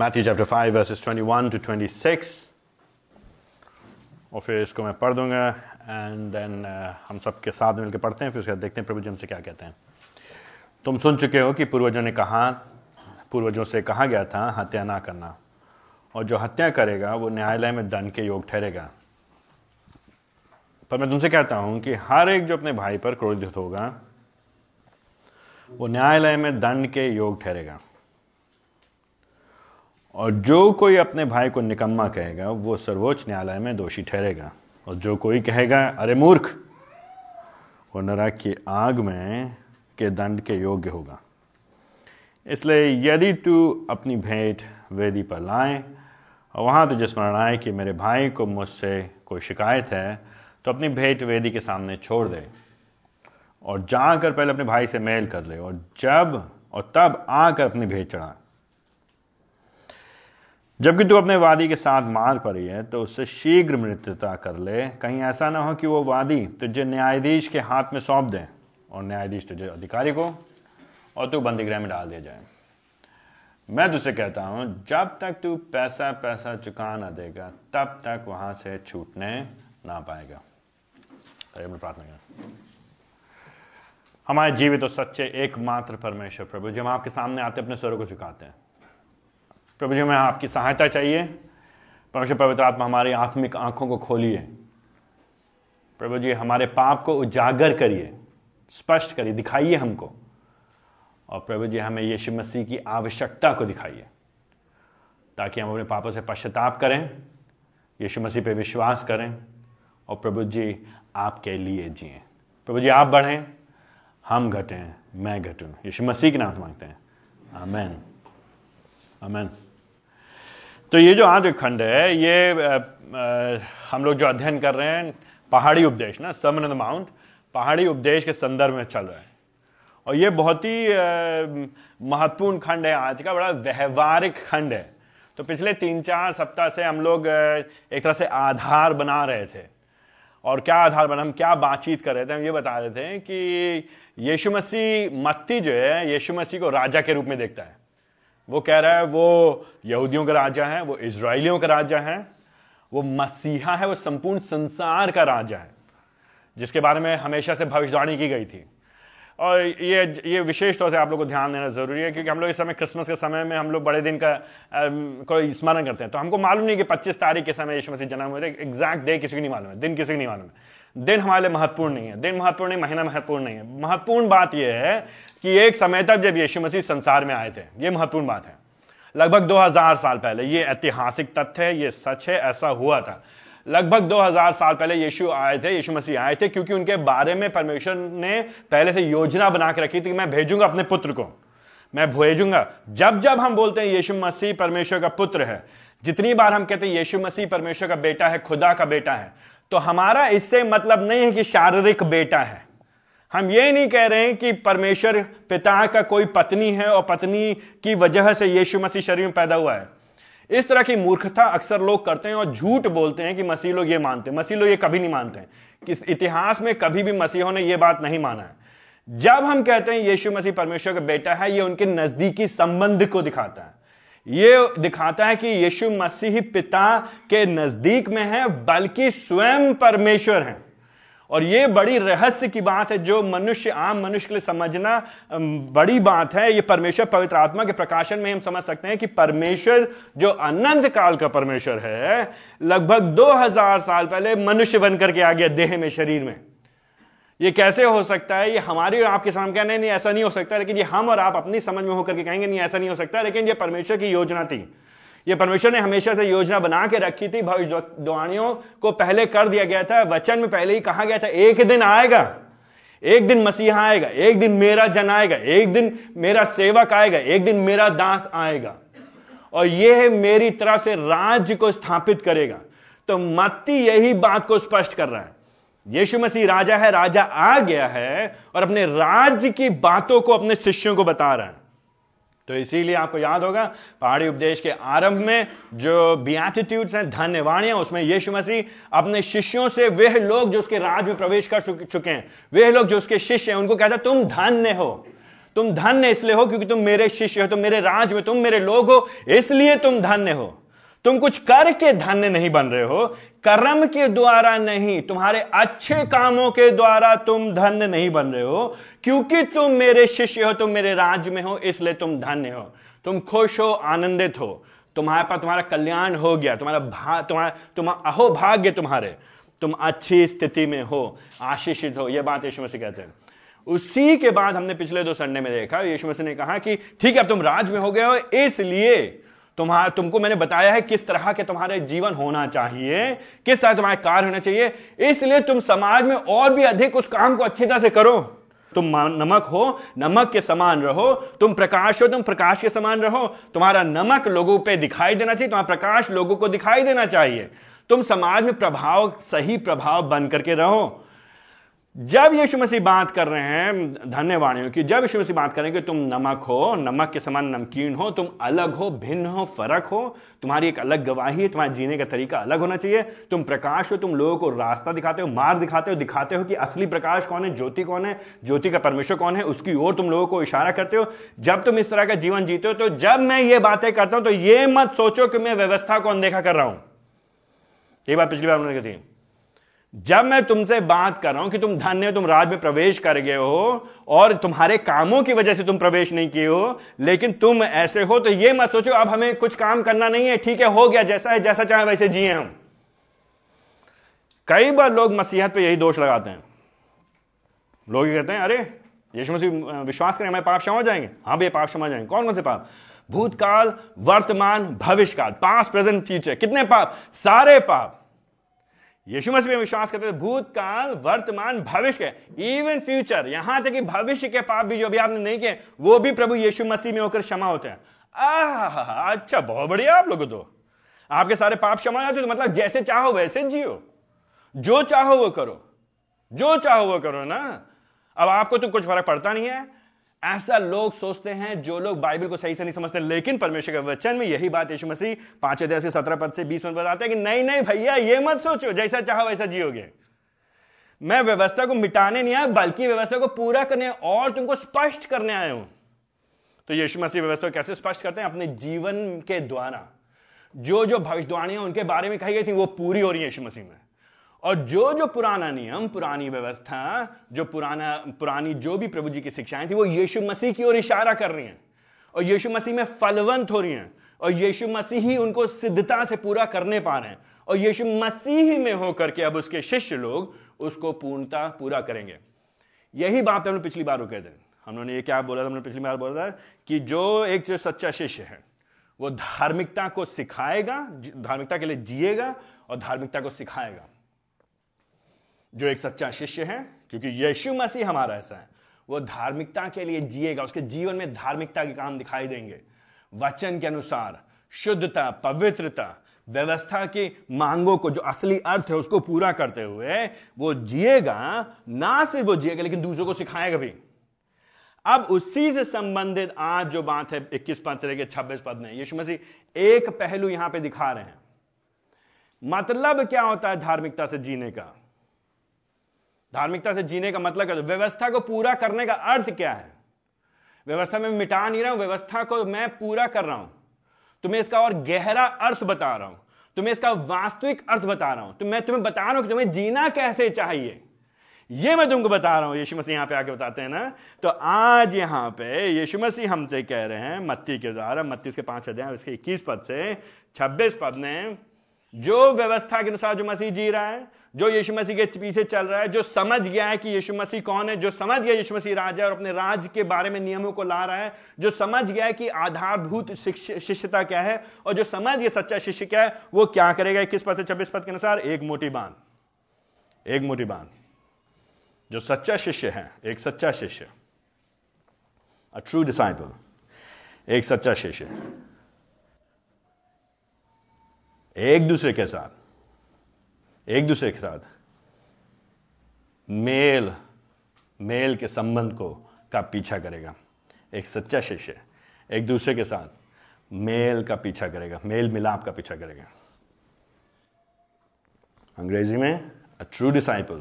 Matthew chapter 5 verses 21 to 26. और फिर इसको मैं पढ़ दूंगा एंड देन हम सब के साथ मिलकर पढ़ते हैं, फिर उसके बाद देखते हैं प्रभु जी हमसे क्या कहते हैं। तुम सुन चुके हो कि पूर्वजों से कहा गया था हत्या ना करना, और जो हत्या करेगा वो न्यायालय में दंड के योग ठहरेगा। पर मैं तुमसे कहता हूं कि हर एक जो अपने भाई पर क्रोधित होगा वो न्यायालय में दंड के योग ठहरेगा, और जो कोई अपने भाई को निकम्मा कहेगा वो सर्वोच्च न्यायालय में दोषी ठहरेगा, और जो कोई कहेगा अरे मूर्ख, वो नरक की आग में के दंड के योग्य होगा। इसलिए यदि तू अपनी भेंट वेदी पर लाए और वहाँ तुझे स्मरण आए कि मेरे भाई को मुझसे कोई शिकायत है, तो अपनी भेंट वेदी के सामने छोड़ दे और जाकर पहले अपने भाई से मेल कर ले, और तब आकर अपनी भेंट चढ़ा। जबकि तू अपने वादी के साथ मार्ग पर ही है तो उससे शीघ्र मित्रता कर ले, कहीं ऐसा ना हो कि वो वादी तुझे न्यायाधीश के हाथ में सौंप दे और न्यायाधीश तुझे अधिकारी को और तू बंदीगृह में डाल दिया जाए। मैं तुझसे कहता हूँ, जब तक तू पैसा चुका ना देगा तब तक वहाँ से छूटने ना पाएगा। प्रार्थना करें। हमारे जीवित और सच्चे एकमात्र परमेश्वर प्रभु जी, हम आपके सामने आते अपने स्वरों को चुकाते हैं। प्रभु जी, हमें आपकी सहायता चाहिए। परमेश्वर पवित्र आत्मा हमारी आत्मिक आंखों को खोलिए। प्रभु जी, हमारे पाप को उजागर करिए, स्पष्ट करिए, दिखाइए हमको। और प्रभु जी, हमें यीशु मसीह की आवश्यकता को दिखाइए ताकि हम अपने पापों से पश्चाताप करें, यीशु मसीह पे विश्वास करें और प्रभु जी आपके लिए जिएं। प्रभु जी, आप बढ़ें, हम घटें, मैं घटूं। यीशु मसीह के नाम से मांगते हैं, आमेन आमेन। तो ये जो आज खंड है, ये हम लोग जो अध्ययन कर रहे हैं पहाड़ी उपदेश ना, सर्मन ऑन द माउंट, पहाड़ी उपदेश के संदर्भ में चल रहा है। और ये बहुत ही महत्वपूर्ण खंड है आज का, बड़ा व्यवहारिक खंड है। तो पिछले 3-4 सप्ताह से हम लोग एक तरह से आधार बना रहे थे, और क्या आधार बना, हम क्या बातचीत कर रहे थे, हम ये बता रहे थे कि यीशु मसीह मत्ती जो है यीशु मसीह को राजा के रूप में देखता है। वो कह रहा है वो यहूदियों का राजा है, वो इजराइलियों का राजा है, वो मसीहा है, वो संपूर्ण संसार का राजा है, जिसके बारे में हमेशा से भविष्यवाणी की गई थी। और ये विशेष तौर से आप लोग को ध्यान देना जरूरी है, क्योंकि हम लोग इस समय क्रिसमस के समय में हम लोग बड़े दिन का कोई स्मरण करते हैं। तो हमको मालूम नहीं कि 25 तारीख के समय यीशु मसीह जन्म हुए थे। एग्जैक्ट डे किसी को नहीं मालूम है, दिन किसी को नहीं मालूम है। दिन हमारे लिए महत्वपूर्ण नहीं है, दिन महत्वपूर्ण नहीं, महीना महत्वपूर्ण नहीं है। महत्वपूर्ण बात यह है कि एक समय तक जब यीशु मसीह संसार में आए थे, ये महत्वपूर्ण बात है। लगभग 2000 साल पहले, ये ऐतिहासिक तथ्य है, ये सच है, ऐसा हुआ था। लगभग 2000 साल पहले यीशु मसीह आए थे, क्योंकि उनके बारे में परमेश्वर ने पहले से योजना बना के रखी थी कि मैं भेजूंगा अपने पुत्र को, मैं भेजूंगा। जब हम बोलते हैं यीशु मसीह परमेश्वर का पुत्र है, जितनी बार हम कहते हैं यीशु मसीह परमेश्वर का बेटा है, खुदा का बेटा है, तो हमारा इससे मतलब नहीं है कि शारीरिक बेटा है। हम ये नहीं कह रहे हैं कि परमेश्वर पिता का कोई पत्नी है और पत्नी की वजह से यीशु मसीह शरीर में पैदा हुआ है। इस तरह की मूर्खता अक्सर लोग करते हैं और झूठ बोलते हैं कि मसीह लोग ये मानते हैं। मसीह लोग ये कभी नहीं मानते हैं, कि इतिहास में कभी भी मसीहों ने ये बात नहीं माना है। जब हम कहते हैं यीशु मसीह परमेश्वर का बेटा है, ये उनके नजदीकी संबंध को दिखाता है। ये दिखाता है कि यीशु मसीह पिता के नजदीक में है, बल्कि स्वयं परमेश्वर है। और ये बड़ी रहस्य की बात है जो मनुष्य, आम मनुष्य के लिए समझना बड़ी बात है। ये परमेश्वर पवित्र आत्मा के प्रकाशन में हम समझ सकते हैं कि परमेश्वर जो अनंत काल का परमेश्वर है, लगभग 2000 साल पहले मनुष्य बनकर के आ गया देह में, शरीर में। ये कैसे हो सकता है? ये हमारी और आपके सामने कहना नहीं, ऐसा नहीं हो सकता। लेकिन ये हम और आप अपनी समझ में होकर के कहेंगे नहीं, ऐसा नहीं हो सकता। लेकिन ये परमेश्वर की योजना थी, ये परमेश्वर ने हमेशा से योजना बना के रखी थी। भविष्यवाणियों को पहले कर दिया गया था, वचन में पहले ही कहा गया था एक दिन आएगा, एक दिन मसीहा आएगा, एक दिन मेरा जन आएगा, एक दिन मेरा सेवक आएगा, एक दिन मेरा दास आएगा, और यह मेरी तरफ से राज्य को स्थापित करेगा। तो मत्ती यही बात को स्पष्ट कर रहा है। यीशु मसीह राजा है, राजा आ गया है, और अपने राज्य की बातों को अपने शिष्यों को बता रहा है। तो इसीलिए आपको याद होगा पहाड़ी उपदेश के आरंभ में जो बीएटिट्यूड्स हैं, धन्यवाणियां, उसमें यीशु मसीह अपने शिष्यों से, वह लोग जो उसके राज में प्रवेश कर चुके हैं, वह लोग जो उसके शिष्य हैं, उनको कहता है तुम धन्य हो। तुम धन्य इसलिए हो क्योंकि तुम मेरे शिष्य हो, तुम मेरे राज में, तुम मेरे लोग हो, इसलिए तुम धन्य हो। तुम कुछ करके धन्य नहीं बन रहे हो, कर्म के द्वारा नहीं, तुम्हारे अच्छे कामों के द्वारा तुम धन्य नहीं बन रहे हो, क्योंकि तुम मेरे शिष्य हो, तुम मेरे राज में हो, इसलिए तुम धन्य हो। तुम खुश हो, आनंदित हो, तुम्हारे पास तुम्हारा कल्याण हो गया, तुम्हारा अहोभाग्य, तुम्हारे तुम अच्छी स्थिति में हो, आशीषित हो। यह बात यीशु मसीह कहते हैं। उसी के बाद हमने पिछले 2 संडे में देखा, यीशु मसीह ने कहा कि ठीक है, अब तुम राज में हो गए हो, इसलिए तुमको मैंने बताया है किस तरह के तुम्हारे जीवन होना चाहिए, किस तरह तुम्हारे कार्य होना चाहिए, इसलिए तुम समाज में और भी अधिक उस काम को अच्छी तरह से करो। तुम नमक हो, नमक के समान रहो, तुम प्रकाश हो, तुम प्रकाश के समान रहो। तुम्हारा नमक लोगों पे दिखाई देना चाहिए, तुम्हारा प्रकाश लोगों को दिखाई देना चाहिए। तुम समाज में प्रभाव, सही प्रभाव बन करके रहो। जब यीशु मसीह बात कर रहे हैं धन्यवादियों की, जब यीशु मसीह बात कर रहे हैं कि तुम नमक हो, नमक के समान नमकीन हो, तुम अलग हो, भिन्न हो, फर्क हो, तुम्हारी एक अलग गवाही है, तुम्हारा जीने का तरीका अलग होना चाहिए। तुम प्रकाश हो, तुम लोगों को रास्ता दिखाते हो, मार्ग दिखाते हो, दिखाते हो कि असली प्रकाश कौन है, ज्योति कौन है, ज्योति का परमेश्वर कौन है, उसकी ओर तुम लोगों को इशारा करते हो। जब तुम इस तरह का जीवन जीते हो, तो जब मैं ये बातें करता हूं तो ये मत सोचो कि मैं व्यवस्था को अनदेखा कर रहा हूं। ये बात पिछली बार उन्होंने कही। जब मैं तुमसे बात कर रहा हूं कि तुम धन्य हो, तुम राज में प्रवेश कर गए हो, और तुम्हारे कामों की वजह से तुम प्रवेश नहीं किए हो, लेकिन तुम ऐसे हो, तो यह मत सोचो अब हमें कुछ काम करना नहीं है, ठीक है, हो गया, जैसा है, जैसा चाहे वैसे जिए हम। कई बार लोग मसीहत पे यही दोष लगाते हैं। लोग ये कहते हैं, अरे यीशु मसीह विश्वास करें, हमारे पाप क्षमा हो जाएंगे। हाँ भाई, पाप क्षमा हो जाएंगे। कौन कौन से पाप? भूतकाल, वर्तमान, भविष्यकाल, पास्ट, प्रेजेंट, फ्यूचर। कितने पाप? सारे पाप। यीशु मसीह में विश्वास करते थे। भूतकाल, वर्तमान, भविष्य, इवन फ्यूचर, यहां तक कि भविष्य के पाप भी जो अभी आपने नहीं किए, वो भी प्रभु यीशु मसीह में होकर क्षमा होते हैं। आह, अच्छा, बहुत बढ़िया। आप लोगों तो आपके सारे पाप क्षमा हो जाते हैं। तो मतलब जैसे चाहो वैसे जियो, जो चाहो वो करो, जो चाहो वो करो ना, अब आपको तो कुछ फर्क पड़ता नहीं है। ऐसा लोग सोचते हैं जो लोग बाइबल को सही से नहीं समझते। लेकिन परमेश्वर के वचन में यही बात यीशु मसीह 5:17-20 बताते हैं कि नहीं नहीं भैया, ये मत सोचो जैसा चाहो वैसा जियोगे। मैं व्यवस्था को मिटाने नहीं आया, बल्कि व्यवस्था को पूरा करने और तुमको स्पष्ट करने आया हूं। तो यीशु मसीह व्यवस्था को कैसे स्पष्ट करते हैं? अपने जीवन के द्वारा जो जो भविष्यवाणियां उनके बारे में कही गई थी, वो पूरी हो रही है यीशु मसीह में। और जो जो पुराना नियम, पुरानी व्यवस्था, जो पुरानी जो भी प्रभु जी की शिक्षाएं थी, वो यीशु मसीह की ओर इशारा कर रही हैं, और यीशु मसीह में फलवंत हो रही हैं, और यीशु मसीह ही उनको सिद्धता से पूरा करने पा रहे हैं, और यीशु मसीह में होकर के अब उसके शिष्य लोग उसको पूर्णता पूरा करेंगे। यही बात हमने पिछली बार कहे थे। हमने ये क्या बोला था? हमने पिछली बार बोला था कि जो सच्चा शिष्य है वो धार्मिकता को सिखाएगा, धार्मिकता के लिए जिएगा और धार्मिकता को सिखाएगा। जो एक सच्चा शिष्य है, क्योंकि यीशु मसीह हमारा ऐसा है, वो धार्मिकता के लिए जिएगा, उसके जीवन में धार्मिकता के काम दिखाई देंगे। वचन के अनुसार शुद्धता, पवित्रता, व्यवस्था की मांगों को जो असली अर्थ है उसको पूरा करते हुए वो जिएगा। ना सिर्फ वो जिएगा, लेकिन दूसरों को सिखाएगा भी। अब उसी से संबंधित आज जो बात है 21 पद से लेकर 26 पद में, यीशु मसीह एक पहलू यहां पर दिखा रहे हैं। मतलब क्या होता है धार्मिकता से जीने का? धार्मिकता से जीने का मतलब क्या? व्यवस्था को पूरा करने का अर्थ क्या है? व्यवस्था में मिटा नहीं रहा हूं, व्यवस्था को मैं पूरा कर रहा हूं। तुम्हें इसका और गहरा अर्थ बता रहा हूं, तुम्हें इसका वास्तविक अर्थ बता रहा हूं, तो मैं तुम्हें बता रहा हूं कि तुम्हें जीना कैसे चाहिए, ये मैं तुमको बता रहा हूं। यीशु मसीह यहां पे आके बताते हैं ना। तो आज यहां पे यीशु मसीह हमसे कह रहे हैं मत्ती के द्वारा, मत्ती के 5 अध्याय उसके 21 पद से 26 पद में, जो व्यवस्था के अनुसार जो मसीह जी रहा है, जो यीशु मसीह के पीछे चल रहा है, जो समझ गया है कि यीशु मसीह कौन है, जो समझ गया यीशु मसीह राजा है और अपने राज के बारे में नियमों को ला रहा है, जो समझ गया है कि आधारभूत शिष्यता क्या है, और जो समझ गया सच्चा शिष्य क्या है, वो क्या करेगा? 21 पद से 26 पद के अनुसार एक मोटी बांध जो सच्चा शिष्य है, एक सच्चा शिष्य, अ ट्रू डिसाइपल, एक सच्चा शिष्य, एक दूसरे के साथ मेल के संबंध को का पीछा करेगा। एक सच्चा शिष्य एक दूसरे के साथ मेल का पीछा करेगा, मेल मिलाप का पीछा करेगा। अंग्रेजी में a true disciple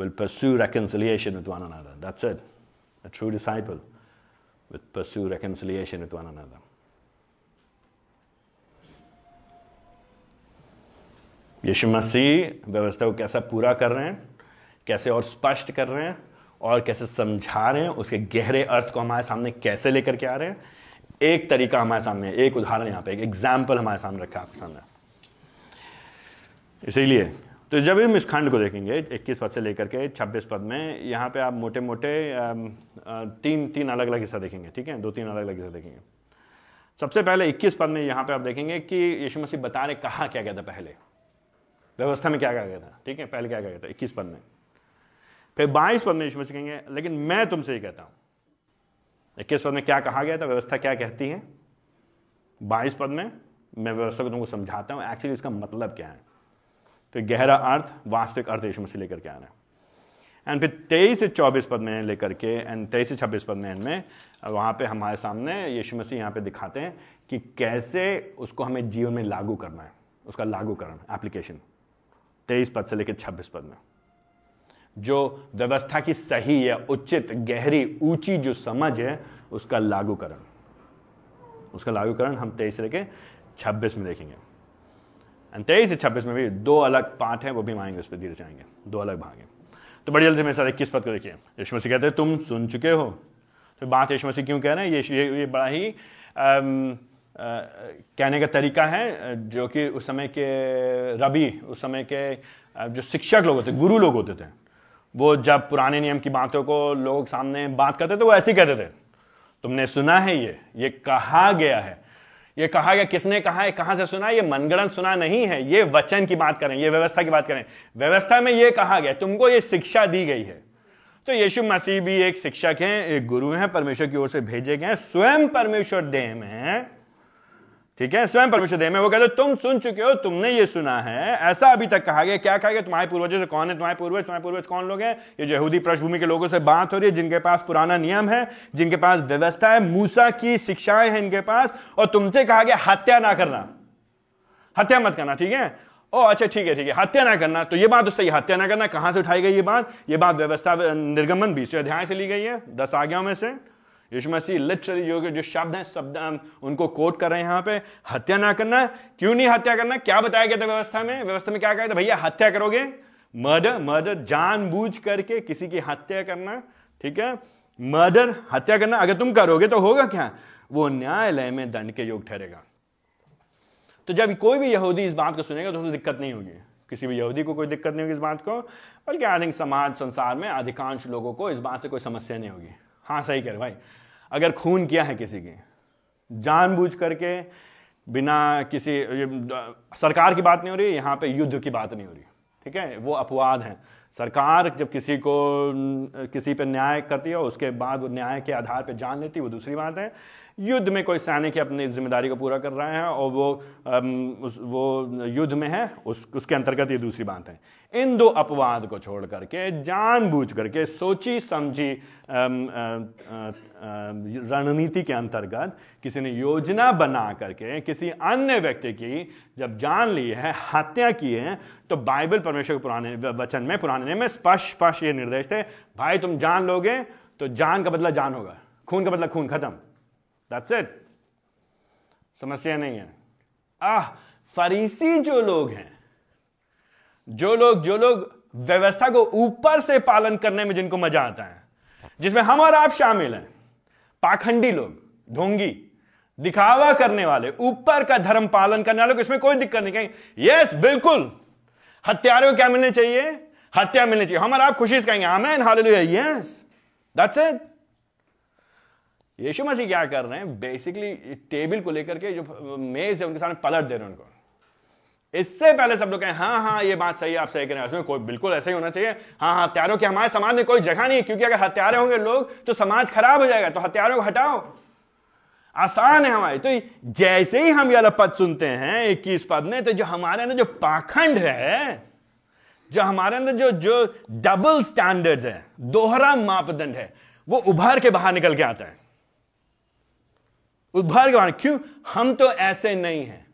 will pursue reconciliation with one another, that's it, a true disciple with pursue reconciliation with one another. यीशु मसीह व्यवस्था को कैसा पूरा कर रहे हैं, कैसे और स्पष्ट कर रहे हैं और कैसे समझा रहे हैं, उसके गहरे अर्थ को हमारे सामने कैसे लेकर के आ रहे हैं। एक तरीका हमारे सामने, एक उदाहरण यहाँ पे, एक एग्जाम्पल हमारे सामने रखा है आपके सामने। इसीलिए तो जब हम इस खंड को देखेंगे 21 पद से लेकर के 26 पद में, यहाँ पे आप मोटे मोटे तीन अलग अलग हिस्सा देखेंगे, ठीक है, 2-3 अलग अलग हिस्सा देखेंगे। सबसे पहले 21 पद में यहाँ पे आप देखेंगे कि यीशु मसीह बता रहे कहाँ क्या गया था, पहले व्यवस्था में क्या कहा गया था, ठीक है, पहले क्या कहा गया था 21 पद में। फिर 22 पद में यीशु मसीह कहेंगे लेकिन मैं तुमसे ये कहता हूँ। 21 पद में क्या कहा गया था, व्यवस्था क्या कहती है, 22 पद में मैं व्यवस्था को तुमको समझाता हूँ एक्चुअली इसका मतलब क्या है। तो गहरा अर्थ, वास्तविक अर्थ यीशु मसीह लेकर के आ रहा है। एंड फिर 23 से 24 पद में लेकर के एंड 23 से 26 पद में इनमें वहाँ पे हमारे सामने यीशु मसीह यहाँ पे दिखाते हैं कि कैसे उसको हमें जीवन में लागू करना है, उसका लागूकरण, एप्लीकेशन 23 पद से लेकर 26 पद में। जो व्यवस्था की सही या उचित, गहरी, ऊंची जो समझ है उसका लागूकरण, उसका लागूकरण हम 23 से लेकर 26 में देखेंगे। एंड 23 से 26 में भी 2 अलग पार्ट हैं, वो भी हम आएंगे, उस पर धीरे से आएंगे, 2 अलग भाग हैं। तो बड़ी जल्दी मेरे साथ 21 पद को देखिए। यीशु मसीह कहते हैं तुम सुन चुके हो। तो बात यीशु मसीह क्यों कह रहे हैं, ये बड़ा ही कहने का तरीका है जो कि उस समय के रबी, उस समय के जो शिक्षक लोग होते, गुरु लोग होते थे, वो जब पुराने नियम की बातों को लोग सामने बात करते थे वो ऐसे कहते थे, तुमने सुना है, ये कहा गया है, ये कहा गया, किसने कहा है, कहाँ से सुना है, ये मनगढ़ंत सुना नहीं है, ये वचन की बात करें, ये व्यवस्था की बात करें, व्यवस्था में ये कहा गया, तुमको ये शिक्षा दी गई है। तो यीशु मसीह भी एक शिक्षक हैं, एक गुरु हैं, परमेश्वर की ओर से भेजे गए हैं, स्वयं परमेश्वर देह में हैं, ठीक है, स्वयं परमेश्वर देह में। वो कहते तुम सुन चुके हो, तुमने ये सुना है, ऐसा अभी तक कहा गया। क्या कहा गया, तुम्हारे पूर्वजों से कौन है, तुम्हारे पूर्वज कौन लोग हैं। ये यहूदी पृष्ठभूमि के लोगों से बात हो रही है, जिनके पास पुराना नियम है, जिनके पास व्यवस्था है, मूसा की शिक्षाएं हैं इनके पास। और तुमसे कहा गया हत्या ना करना, हत्या मत करना, ठीक है, ओ अच्छा ठीक है, हत्या ना करना। तो ये बात तो सही, हत्या ना करना कहां से उठाई गई, ये बात व्यवस्था निर्गमन 20 अध्याय से ली गई है, 10 आज्ञाओं में से। यीशु मसीह लिटरली जो शब्द हैं, उनको कोट कर रहे हैं यहाँ पे। हत्या ना करना, क्यों नहीं हत्या करना, क्या बताया गया था व्यवस्था में क्या कहा था, भैया हत्या करोगे, मर्डर, जानबूझ करके किसी की हत्या करना, ठीक है, मर्डर, हत्या करना अगर तुम करोगे तो होगा क्या, वो न्यायालय में दंड के योग ठहरेगा। तो जब कोई भी यहूदी इस बात को सुनेगा तो उसे दिक्कत नहीं होगी, किसी भी यहूदी को कोई दिक्कत नहीं होगी इस बात को, बल्कि आई थिंक समाज, संसार में अधिकांश लोगों को इस बात से कोई समस्या नहीं होगी। हाँ सही कह रहे भाई, अगर खून किया है किसी की जानबूझ करके, बिना किसी, सरकार की बात नहीं हो रही यहाँ पे, युद्ध की बात नहीं हो रही, ठीक है, वो अपवाद है। सरकार जब किसी को, किसी पे न्याय करती है उसके बाद वो न्याय के आधार पे जान लेती है, वो दूसरी बात है। युद्ध में कोई सैनिक अपनी जिम्मेदारी को पूरा कर रहा है और वो युद्ध में है, उसके अंतर्गत, ये दूसरी बात है। इन 2 अपवाद को छोड़ करके जानबूझ करके सोची समझी रणनीति के अंतर्गत किसी ने योजना बना करके किसी अन्य व्यक्ति की जब जान ली है, हत्या की है, तो बाइबल, परमेश्वर के पुराने वचन में, पुराने में स्पष्ट ये निर्देश थे, भाई तुम जान लोगे तो जान का बदला जान होगा, खून का बदला खून, खत्म, That's it, समस्या नहीं है। फरीसी जो लोग हैं, जो लोग व्यवस्था को ऊपर से पालन करने में जिनको मजा आता है, जिसमें हम और आप शामिल हैं, पाखंडी लोग, ढोंगी, दिखावा करने वाले, ऊपर का धर्म पालन करने वाले, इसमें कोई दिक्कत नहीं, कहेंगे यस बिल्कुल, हत्यारों को क्या मिलने चाहिए, हत्या मिलनी चाहिए, हम और आप खुशी से कहेंगे amen, hallelujah, yes, that's it. यीशु मसीह क्या कर रहे हैं, बेसिकली टेबल को लेकर के जो मेज है उनके सामने पलट दे रहे हैं उनको। इससे पहले सब लोग कहें हाँ ये बात सही है, आप सही कह रहे हैं, उसमें कोई बिल्कुल ऐसा ही होना चाहिए, हाँ हत्यारों की हमारे समाज में कोई जगह नहीं है, क्योंकि अगर हत्यारे होंगे लोग तो समाज खराब हो जाएगा, तो हत्यारों को हटाओ, आसान है हमारे। तो जैसे ही हम ये अलग पद सुनते हैं 21 पद में, तो जो हमारे अंदर जो पाखंड है, जो हमारे अंदर जो डबल स्टैंडर्ड है, दोहरा मापदंड है, वो उभर के बाहर निकल के आता है, उद्धार के बारे। क्यों, हम तो ऐसे नहीं हैं,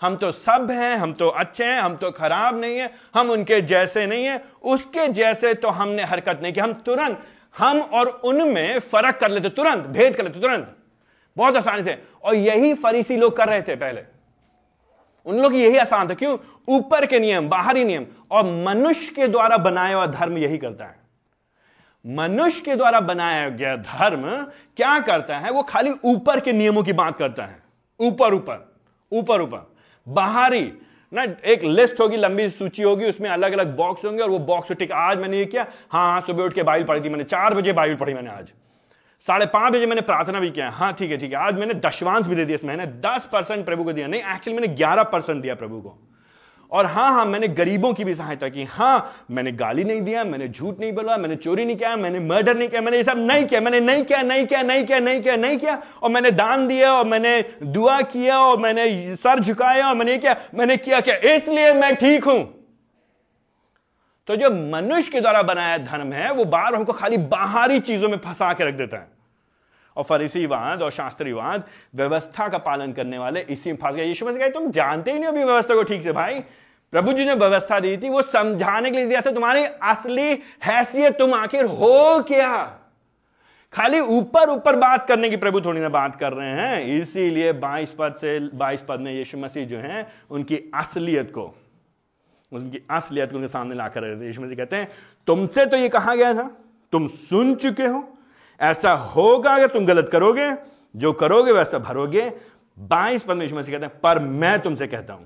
हम तो सब हैं, हम तो अच्छे हैं, हम तो खराब नहीं हैं, हम उनके जैसे नहीं हैं, उसके जैसे तो हमने हरकत नहीं की, हम तुरंत हम और उनमें फर्क कर लेते, तुरंत भेद कर लेते, तुरंत बहुत आसानी से। और यही फरीसी लोग कर रहे थे पहले, उन लोग यही आसान था। क्यों? ऊपर के नियम, बाहरी नियम। और मनुष्य के द्वारा बनाया हुआ धर्म यही करता है। मनुष्य के द्वारा बनाया गया धर्म क्या करता है? वो खाली ऊपर के नियमों की बात करता है, ऊपर ऊपर ऊपर ऊपर, बाहरी ना। एक लिस्ट होगी, लंबी सूची होगी, उसमें अलग अलग बॉक्स होंगे और वो बॉक्स टिक, आज मैंने ये किया, हाँ, सुबह उठ के बाइबल पढ़ी थी मैंने, 4 बजे बाइबल पढ़ी मैंने, आज 5:30 बजे मैंने प्रार्थना भी किया, हाँ ठीक है ठीक है, आज मैंने दशवांश भी दे दिया, इस महीने 10% प्रभु को दिया, नहीं एक्चुअली मैंने 11% दिया प्रभु को, और हाँ, मैंने गरीबों की भी सहायता की, हाँ मैंने गाली नहीं दिया, मैंने झूठ नहीं बोला, मैंने चोरी नहीं किया, मैंने मर्डर नहीं किया, मैंने ये सब नहीं किया, मैंने नहीं किया नहीं किया नहीं किया नहीं किया नहीं किया, और मैंने दान दिया, और मैंने दुआ किया, और मैंने सर झुकाया, और मैंने किया, मैंने किया क्या, इसलिए मैं ठीक हूं। तो जो मनुष्य के द्वारा बनाया धर्म है वो बार हमको खाली बाहरी चीजों में फंसा के रख देता है। और फरीसीवाद और शास्त्रीवाद, व्यवस्था का पालन करने वाले, इसी में फंस गए। यीशु मसीह कहे तुम जानते ही नहीं अभी व्यवस्था को ठीक से। भाई, प्रभु जी ने व्यवस्था दी थी, वो समझाने के लिए दिया था तुम्हारी असली हैसियत, तुम आखिर हो क्या। खाली ऊपर ऊपर बात करने की प्रभु थोड़ी ना बात कर रहे हैं। इसीलिए 22 पद में यीशु मसीह जो है उनकी असलियत को उनके सामने ला कर रहे थे। यीशु मसीह कहते हैं तुमसे तो ये कहा गया था, तुम सुन चुके हो, ऐसा होगा अगर तुम गलत करोगे, जो करोगे वैसा भरोगे। 22 पद में यीशु मसीह कहते हैं पर मैं तुमसे कहता हूं,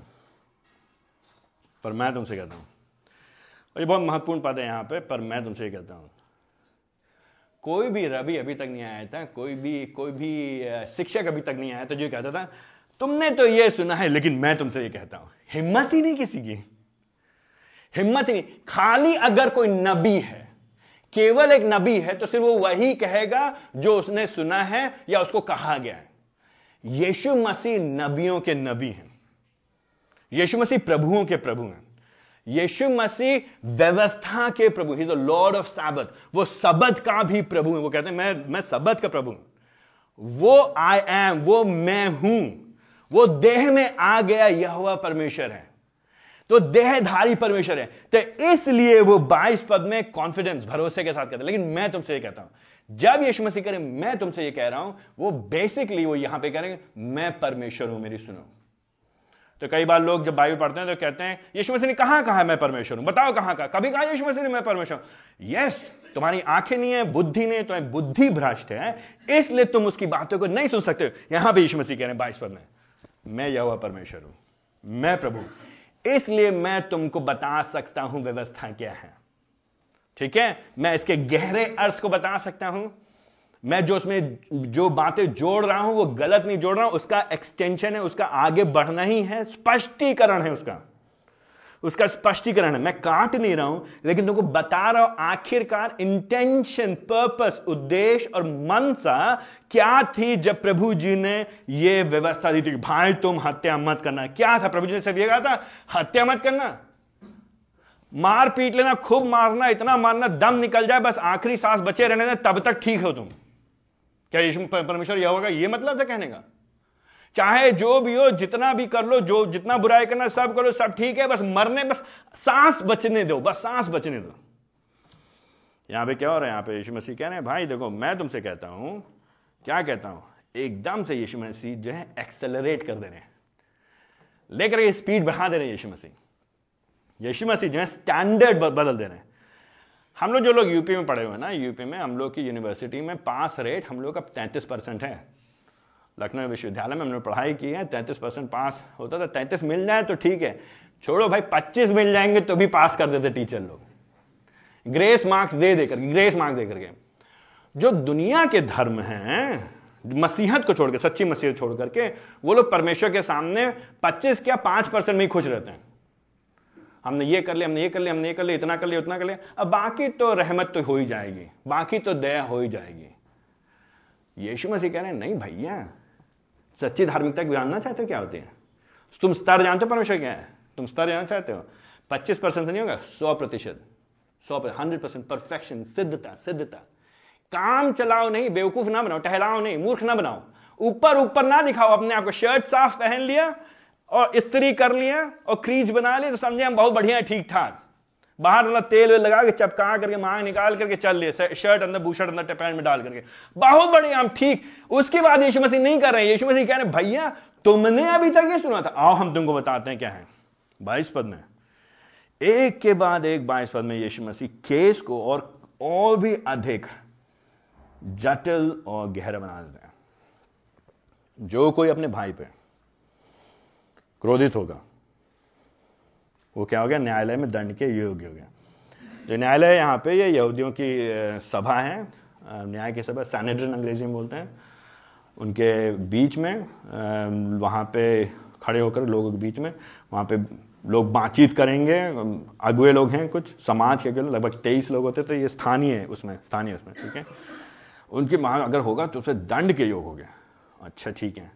और ये बहुत महत्वपूर्ण पद है यहां पर मैं तुमसे कहता हूं। कोई भी रवि अभी तक नहीं आया था, कोई भी शिक्षक अभी तक नहीं आया तो जो कहता था तुमने तो ये सुना है लेकिन मैं तुमसे ये कहता हूं। हिम्मत ही नहीं किसी की, हिम्मत ही नहीं। खाली अगर कोई नबी है, केवल एक नबी है, तो सिर्फ वो वही कहेगा जो उसने सुना है या उसको कहा गया है। यीशु मसीह नबियों के नबी हैं, यीशु मसीह प्रभुओं के प्रभु हैं, यीशु मसीह व्यवस्था के प्रभु, he the Lord of Sabbath, वो सब्बत का भी प्रभु है। वो कहते हैं मैं सब्बत का प्रभु हूं, वो आई एम, वो मैं हूं, वो देह में आ गया यहोवा परमेश्वर है, तो देहधारी परमेश्वर है। तो इसलिए वो 22 पद में कॉन्फिडेंस, भरोसे के साथ कहते हैं लेकिन मैं तुमसे ये कहता हूं। जब यीशु मसीह कह रहे हैं मैं तुमसे ये कह रहा हूं, वो बेसिकली वो यहां पे कह रहे हैं मैं परमेश्वर हूं, मेरी सुनो। तो कई बार लोग जब बाइबल पढ़ते हैं तो कहते हैं यीशु मसीह ने कहा मैं परमेश्वर हूं, बताओ कहां का, कभी कहा यीशु मसीह ने मैं परमेश्वर हूं? यस, तुम्हारी आंखें नहीं है, बुद्धि नहीं है, तो बुद्धि भ्रष्ट है, इसलिए तुम उसकी बातों को नहीं सुन सकते। यहां पर यीशु मसीह कह रहे हैं 22 पद में मैं यहोवा परमेश्वर हूं, मैं प्रभु, इसलिए मैं तुमको बता सकता हूं व्यवस्था क्या है। ठीक है, मैं इसके गहरे अर्थ को बता सकता हूं, मैं जो उसमें जो बातें जोड़ रहा हूं वो गलत नहीं जोड़ रहा हूं, उसका एक्सटेंशन है, उसका आगे बढ़ना ही है, स्पष्टीकरण है, उसका स्पष्टीकरण है। मैं काट नहीं रहा हूं लेकिन तुमको बता रहा हूं आखिरकार इंटेंशन, पर्पस, उद्देश्य और मनसा क्या थी जब प्रभु जी ने ये व्यवस्था दी थी। भाई तुम हत्या मत करना, क्या था? प्रभु जी ने सिर्फ ये कहा था हत्या मत करना, मार पीट लेना, खूब मारना, इतना मारना दम निकल जाए, बस आखिरी सांस बचे रहने दें, तब तक ठीक हो तुम। क्या यीशु परमेश्वर यह होगा, ये मतलब था कहने का? चाहे जो भी हो, जितना भी कर लो, जो जितना बुराई करना सब करो, सब ठीक है, बस मरने, बस सांस बचने दो, बस सांस बचने दो। यहां पे क्या हो रहा है? यहां पे यीशु मसीह कह रहे हैं भाई देखो मैं तुमसे कहता हूं, क्या कहता हूं? एकदम से यीशु मसीह जो है एक्सेलरेट कर दे रहे हैं, लेकर ये स्पीड बढ़ा दे रहे हैं। यीशु मसीह जो है स्टैंडर्ड बदल दे रहे हैं। हम लोग जो लोग यूपी में पढ़े हुए हैं ना, यूपी में हम लोग की यूनिवर्सिटी में पास रेट हम लोग का 33% है। लखनऊ विश्वविद्यालय में हमने पढ़ाई की है, 33% पास होता था। 33 मिल जाए तो ठीक है, छोड़ो भाई 25 मिल जाएंगे तो भी पास कर देते टीचर लोग, ग्रेस मार्क्स दे करके। जो दुनिया के धर्म हैं, मसीहत को छोड़कर, सच्ची मसीहत छोड़ करके, वो लोग परमेश्वर के सामने 25 क्या 5% में ही खुश रहते हैं। हमने ये कर लिया, इतना कर लिया, उतना कर लिया, अब बाकी तो रहमत तो हो ही जाएगी, बाकी तो दया हो ही जाएगी। यीशु मसीह कह रहे हैं नहीं भैया, सच्ची धार्मिकता को जानना चाहते हो क्या होती है? तुम स्तर जानते हो परमेश्वर क्या है? तुम स्तर जानना चाहते हो? 25% से नहीं होगा, 100%, 100%, 100% परफेक्शन, सिद्धता। काम चलाओ नहीं, बेवकूफ ना बनाओ, टहलाओ नहीं, मूर्ख ना बनाओ, ऊपर ऊपर ना दिखाओ अपने आपको। शर्ट साफ पहन लिया और इस्त्री कर लिया और क्रीज बना लिया तो समझे हम बहुत बढ़िया है, ठीक ठाक। बाहर वाला तेल वेल लगा के चपका करके मांग निकाल करके चल लिए, शर्ट अंदर बूशर्ट अंदर पैंट में डाल करके, बहुत बड़े हम ठीक। उसके बाद यीशु मसीह नहीं कर रहे हैं, यीशु मसीह कह रहे हैं भैया तुमने अभी तक ये सुना था, आओ हम तुमको बताते हैं क्या है। 22 पद में एक के बाद एक 22 पद में यीशु मसीह केस को और भी अधिक जटिल और गहरा बना देते हैं। जो कोई अपने भाई पे क्रोधित होगा वो क्या हो गया, न्यायालय में दंड के योग्य हो गया। जो न्यायालय यहाँ पे ये यहूदियों की सभा है, न्याय की सभा, सैनेड्रिन अंग्रेजी में बोलते हैं, उनके बीच में वहाँ पे खड़े होकर लोगों के बीच में वहाँ पे लोग बातचीत करेंगे। अगुए लोग हैं कुछ समाज के, लगभग 23 लोग होते, तो ये स्थानीय है उसमें, स्थानीय उसमें, ठीक है। उनके वहाँ अगर होगा तो उसे दंड के योग हो गया। अच्छा ठीक है,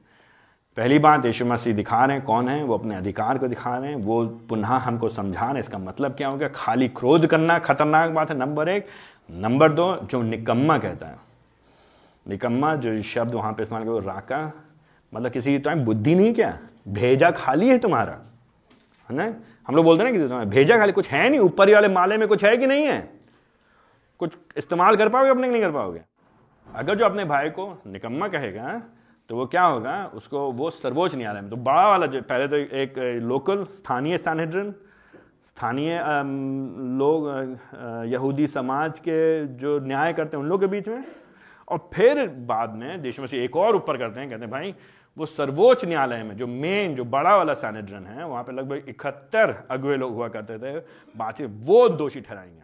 पहली बात यीशु मसीह दिखा रहे हैं कौन है, वो अपने अधिकार को दिखा रहे हैं, वो पुनः हमको समझा रहे हैं इसका मतलब क्या हो गया। खाली क्रोध करना खतरनाक बात है, नंबर एक। नंबर दो, जो निकम्मा कहता है, निकम्मा जो शब्द वहाँ पे इस्तेमाल कर, राका मतलब किसी टाइम बुद्धि नहीं, क्या भेजा खाली है तुम्हारा, है ना। हम लोग बोलते हैं ना कि भेजा खाली, कुछ है नहीं, ऊपर वाले माले में कुछ है कि नहीं है, कुछ इस्तेमाल कर पाओगे अपने नहीं कर पाओगे। अगर जो अपने भाई को निकम्मा कहेगा तो वो क्या होगा, उसको वो सर्वोच्च न्यायालय में, तो बड़ा वाला जो पहले तो एक लोकल स्थानीय सैनेड्रिन, स्थानीय लोग यहूदी समाज के जो न्याय करते हैं उन लोगों के बीच में, और फिर बाद में देश में से एक और ऊपर करते हैं, कहते हैं भाई वो सर्वोच्च न्यायालय में जो मेन जो बड़ा वाला सैनेड्रिन है, वहाँ पे लगभग 71 अगुए लोग हुआ करते थे, बाकी वो दोषी ठहराएंगे।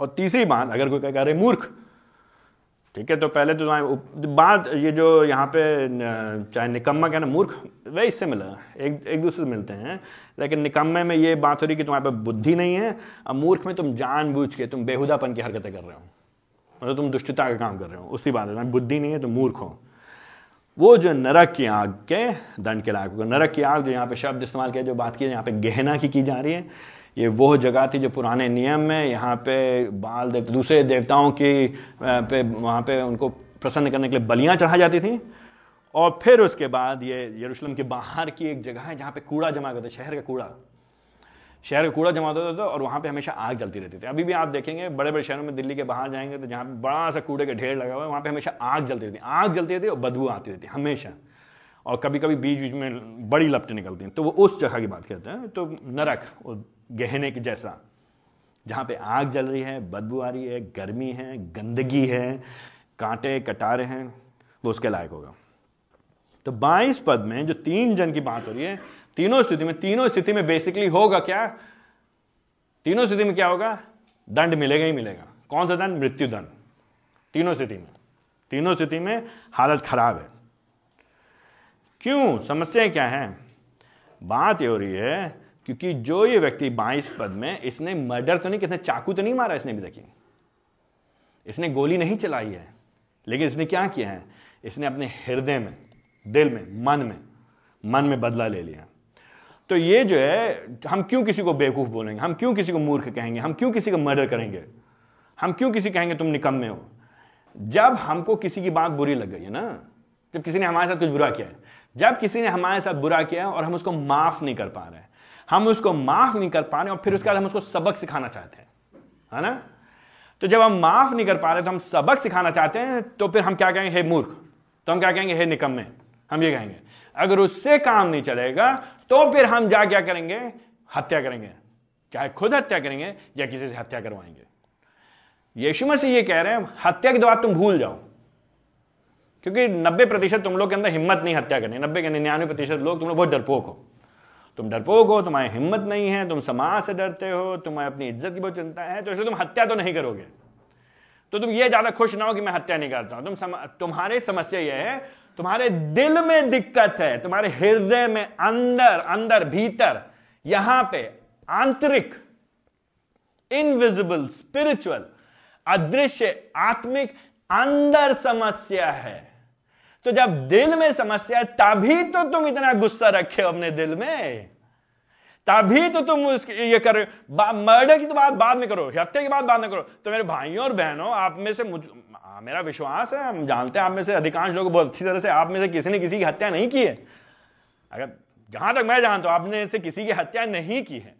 और तीसरी बात, अगर कोई कह रहे मूर्ख, ठीक है, तो पहले तो बात ये जो यहाँ पे चाहे निकम्मा कहना, मूर्ख वही सिमिलर एक दूसरे से मिलते हैं, लेकिन निकम्मे में ये बात हो रही कि तुम्हारे पे बुद्धि नहीं है, अब मूर्ख में तुम जानबूझ के तुम बेहुदापन की हरकतें कर रहे हो, मतलब तुम दुष्टता का काम कर रहे हो, उसकी बात है, बुद्धि नहीं है तुम मूर्ख हो। वो जो नरक की आग के दंड के लायक होगा। नरक की आग जो यहाँ पे शब्द इस्तेमाल किया, जो बात की यहाँ पे गहना की जा रही है, ये वो जगह थी जो पुराने नियम में यहाँ पे बाल देवता, दूसरे देवताओं की पे वहाँ पे उनको प्रसन्न करने के लिए बलियाँ चढ़ाई जाती थी। और फिर उसके बाद ये यरूशलेम के बाहर की एक जगह है जहाँ पे कूड़ा जमा करते, शहर का कूड़ा जमा होता था, और वहाँ पे हमेशा आग जलती रहती थी। अभी भी आप देखेंगे बड़े बड़े शहरों में, दिल्ली के बाहर जाएंगे तो जहाँ पे बड़ा सा कूड़े का ढेर लगा हुआ है, वहाँ पे हमेशा आग जलती रहती और बदबू आती रहती हमेशा, और कभी कभी बीच बीच में बड़ी लपटें निकलती हैं। तो वो उस जगह की बात करते हैं, तो नरक और गहने के जैसा, जहाँ पे आग जल रही है, बदबू आ रही है, गर्मी है, गंदगी है, कांटे कटारे हैं, वो उसके लायक होगा। तो 22 पद में जो 3 जन की बात हो रही है, तीनों स्थिति में बेसिकली होगा क्या, तीनों स्थिति में क्या होगा, दंड मिलेगा ही मिलेगा। कौन सा दंड, मृत्यु दंड। तीनों स्थिति में हालत खराब है। क्यों, समस्या क्या है, बात यह हो रही है क्योंकि जो ये व्यक्ति 22 पद में, इसने मर्डर तो नहीं, किसने चाकू तो नहीं मारा, इसने भी देखी, इसने गोली नहीं चलाई है, लेकिन इसने क्या किया है, इसने अपने हृदय में, दिल में, मन में बदला ले लिया। तो ये जो है, हम क्यों किसी को बेवकूफ बोलेंगे, हम क्यों किसी को मूर्ख कहेंगे, हम क्यों किसी को मर्डर करेंगे, हम क्यों किसी कहेंगे तुम निकम्मे हो, जब हमको किसी की बात बुरी लग गई है ना, जब किसी ने हमारे साथ कुछ बुरा किया है, जब किसी ने हमारे साथ बुरा किया है और हम उसको माफ नहीं कर पा रहे, और फिर उसके बाद हम उसको सबक सिखाना चाहते हैं, है ना। तो जब हम माफ नहीं कर पा रहे तो हम सबक सिखाना चाहते हैं, तो फिर हम क्या कहेंगे, हे मूर्ख, तो हम क्या कहेंगे, हे निकम्मे, हम ये कहेंगे। अगर उससे काम नहीं चलेगा तो फिर हम जा क्या करेंगे, हत्या करेंगे, चाहे खुद हत्या करेंगे या किसी से हत्या करवाएंगे। यीशु मसीह ये कह रहे हैं हत्या की बात तुम भूल जाओ, क्योंकि 90% तुम लोग के अंदर हिम्मत नहीं हत्या करने, 99% लोग, तुम लोग बहुत डरपोक हो, तुम्हारी हिम्मत नहीं है, तुम समाज से डरते हो, तुम्हें अपनी इज्जत की बहुत चिंता है, तो इसलिए तुम हत्या तो नहीं करोगे। तो तुम ये ज्यादा खुश ना हो कि मैं हत्या नहीं करता हूं, तुम्हारी समस्या यह है, तुम्हारे दिल में दिक्कत है, तुम्हारे हृदय में, अंदर भीतर, यहां पे आंतरिक इनविजिबल स्पिरिचुअल अदृश्य आत्मिक अंदर समस्या है। तो जब दिल में समस्या है तभी तो तुम इतना गुस्सा रखे हो अपने दिल में, तभी तो तुम ये कर रहे हो। मर्डर की तो बात बाद में करो, हत्या की बात बाद में करो। तो मेरे भाइयों और बहनों, आप में से मेरा विश्वास है, हम जानते हैं आप में से अधिकांश लोग बहुत अच्छी तरह से, आप में से किसी ने किसी की हत्या नहीं की है, अगर जहां तक मैं जानता हूं आपने से किसी की हत्या नहीं की है,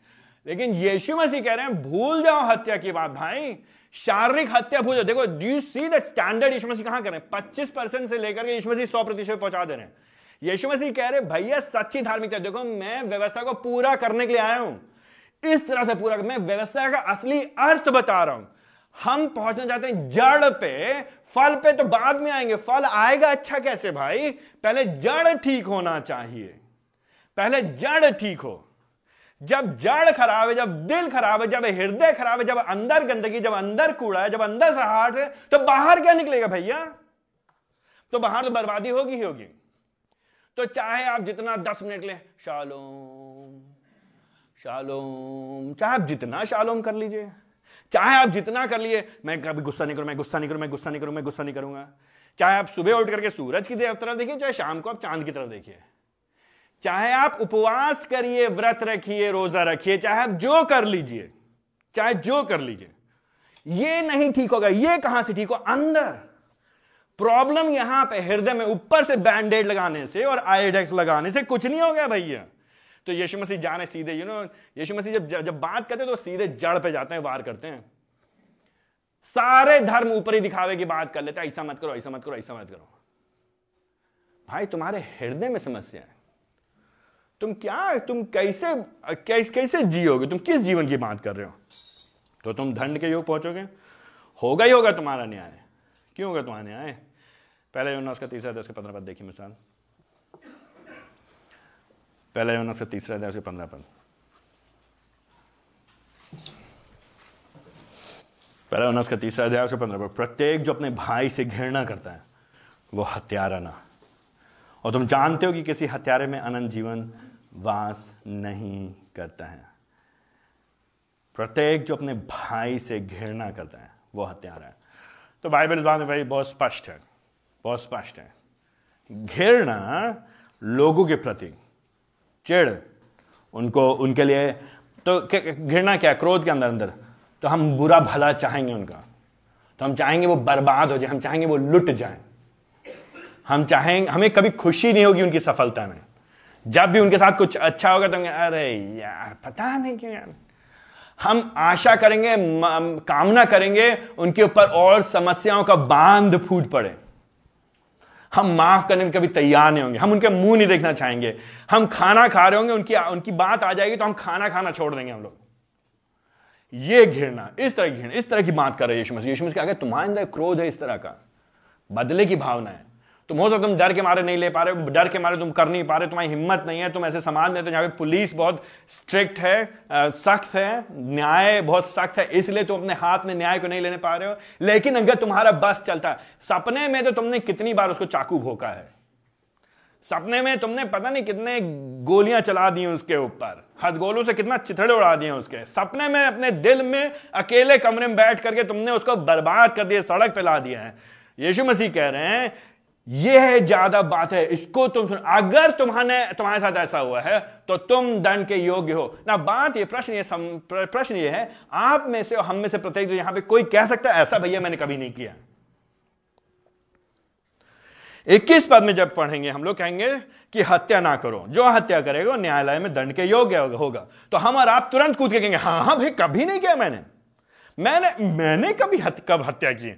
लेकिन यीशु मसीह कह रहे हैं भूल जाओ हत्या की बात भाई, शारीरिक हत्या भूल जाओ। देखो do you see that standard यीशु मसीह कहां कर रहे हैं? 25% से लेकर के यीशु मसीह 100% पहुंचा दे रहे हैं। यीशु मसीह कह रहे हैं भैया सच्ची धार्मिकता, देखो मैं व्यवस्था को पूरा करने के लिए आया हूं, इस तरह से पूरा, मैं व्यवस्था का असली अर्थ बता रहा हूं। हम पहुंचना चाहते हैं जड़ पे, फल पे तो बाद में आएंगे। फल आएगा अच्छा कैसे भाई? पहले जड़ ठीक होना चाहिए, पहले जड़ ठीक हो। जब जड़ खराब है, जब दिल खराब है, जब हृदय खराब है, जब अंदर गंदगी, जब अंदर कूड़ा है, जब अंदर सहाट है, तो बाहर क्या निकलेगा भैया? तो बाहर तो बर्बादी होगी ही होगी। तो चाहे आप जितना 10 मिनट लें शालोम शालोम, चाहे आप जितना शालोम कर लीजिए, चाहे आप जितना कर लिए, मैं कभी गुस्सा नहीं करूं, मैं गुस्सा नहीं करूं, मैं गुस्सा नहीं करूं, मैं गुस्सा नहीं करूंगा। चाहे आप सुबह उठ करके सूरज की तरफ देखिए, चाहे शाम को आप चांद की तरफ देखिए, चाहे आप उपवास करिए, व्रत रखिए, रोजा रखिए, चाहे आप जो कर लीजिए, चाहे जो कर लीजिए, ये नहीं ठीक होगा। ये कहां से ठीक हो? अंदर। प्रॉब्लम यहां पे हृदय में। ऊपर से बैंडेड लगाने से और आयोडेक्स लगाने से कुछ नहीं हो गया भैया। तो यीशु मसीह जाने सीधे, यीशु मसीह जब बात करते हैं तो सीधे जड़ पे जाते हैं, वार करते हैं। सारे धर्म ऊपरी दिखावे की बात कर लेते हैं, ऐसा मत करो, ऐसा मत करो, ऐसा मत करो। भाई तुम्हारे हृदय में समस्या है, तुम कैसे जियोगे, तुम किस जीवन की बात कर रहे हो? तो तुम दंड के योग पहुंचोगे, होगा ही होगा तुम्हारा न्याय। क्यों होगा तुम्हारा न्याय? पहला यूहन्ना उसका 3:15 देखिए मिसाल, पहला यूहन्ना उसका 3:15, पहला यूहन्ना उसका 3:15। प्रत्येक जो अपने भाई से घृणा करता है वो हत्यारा ना, और तुम जानते हो कि किसी हत्यारे में अनंत जीवन वास नहीं करता है। प्रत्येक जो अपने भाई से घृणा करता है वो हत्यारा है। तो बाइबल बात भाई बहुत स्पष्ट है, बहुत स्पष्ट है। घृणा लोगों के प्रति, चिड़ उनको, उनके लिए। तो घृणा क्या? क्रोध के अंदर अंदर तो हम बुरा भला चाहेंगे उनका, तो हम चाहेंगे वो बर्बाद हो जाए, हम चाहेंगे वो लुट जाए, हम चाहेंगे, हमें कभी खुशी नहीं होगी उनकी सफलता में। जब भी उनके साथ कुछ अच्छा होगा तो अरे यार पता नहीं क्यों यार, हम आशा करेंगे, कामना करेंगे उनके ऊपर और समस्याओं का बांध फूट पड़े। हम माफ करने में कभी तैयार नहीं होंगे, हम उनके मुंह नहीं देखना चाहेंगे। हम खाना खा रहे होंगे, उनकी बात आ जाएगी तो हम खाना छोड़ देंगे हम लोग। ये घृणा, इस तरह की बात कर रहे हैं यीशु मसीह। यीशु मसीह अगर तुम्हारे अंदर क्रोध है, इस तरह का बदले की भावना है, तुम हो सकता तुम डर के मारे नहीं ले पा रहे हो, डर के मारे तुम कर नहीं पा रहे, तुम्हारी हिम्मत नहीं है, तुम ऐसे समाज में, तो यहाँ पे पुलिस बहुत स्ट्रिक्ट है, सख्त है, न्याय बहुत सख्त है, इसलिए तुम अपने हाथ में न्याय को नहीं लेने पा रहे हो। लेकिन अगर तुम्हारा बस चलता, सपने में तो तुमने कितनी बार उसको चाकू भोंका है, सपने में तुमने पता नहीं कितने गोलियां चला दी उसके ऊपर, हथगोलों से कितना चिथड़े उड़ा दिए उसके, सपने में अपने दिल में अकेले कमरे में बैठ करके तुमने उसको बर्बाद कर दिया, सड़क पे ला दिया है। यीशु मसीह कह रहे हैं यह है ज्यादा बात है, इसको तुम सुन। अगर तुम्हारे साथ ऐसा हुआ है तो तुम दंड के योग्य हो ना। बात ये, प्रश्न ये है, आप में से और हम में से प्रत्येक, जो यहां पे कोई कह सकता है ऐसा भैया मैंने कभी नहीं किया। 21 पद में जब पढ़ेंगे हम लोग, कहेंगे कि हत्या ना करो, जो हत्या करेगा न्यायालय में दंड के योग्य होगा। तो हम और आप तुरंत कूद के कहेंगे हाँ भाई कभी नहीं किया मैंने कभी कब हत्या की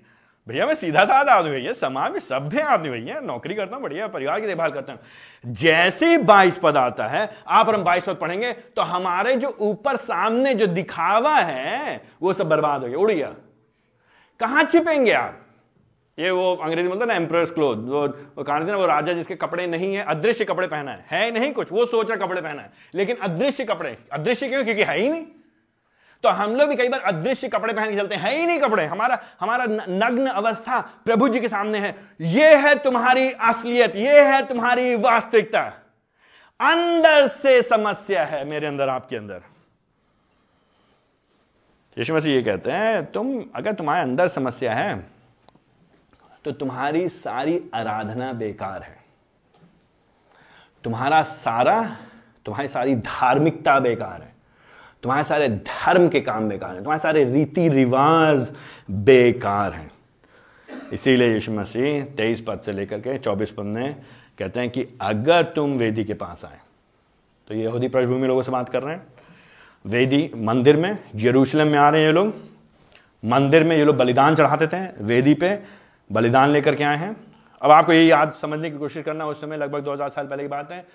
भैया, मैं सीधा साधा आदमी भैया, समाज में सभ्य आदमी भैया, नौकरी करता हूं बढ़िया, परिवार की देखभाल करता हूं। जैसे 22 पद आता है, आप और हम 22 पद पढ़ेंगे तो हमारे जो ऊपर सामने जो दिखावा है वो सब बर्बाद हो गया, उड़ गया। कहां छिपेंगे आप? ये वो अंग्रेजी बोलते ना एम्प्रेस क्लोथ, वो कहानी थी ना, वो राजा जिसके कपड़े नहीं है, अदृश्य कपड़े पहना है नहीं कुछ, वो सोचा कपड़े पहना है लेकिन अदृश्य कपड़े। अदृश्य क्यों? क्योंकि है ही नहीं। तो हम लोग भी कई बार अदृश्य कपड़े पहन के चलते हैं, ही नहीं कपड़े। हमारा नग्न अवस्था प्रभु जी के सामने है। यह है तुम्हारी असलियत, यह है तुम्हारी वास्तविकता। अंदर से समस्या है, मेरे अंदर, आपके अंदर। यीशु मसीह ये कहते हैं अगर तुम्हारे अंदर समस्या है तो तुम्हारी सारी आराधना बेकार है, तुम्हारी सारी धार्मिकता बेकार है, तुम्हारे सारे धर्म के काम बेकार हैं, तुम्हारे सारे रीति रिवाज बेकार हैं। इसीलिए यीशु मसीह 23 पद से लेकर के 24 पद में कहते हैं कि अगर तुम वेदी के पास आए, तो यहूदी पृष्ठभूमि लोगों से बात कर रहे हैं, वेदी मंदिर में, यरूशलेम में आ रहे हैं ये लोग, मंदिर में ये लोग बलिदान चढ़ाते थे, वेदी पे बलिदान लेकर के आए हैं। अब आपको ये याद समझने की कोशिश करना, उस समय लगभग 2000 साल पहले की बात है,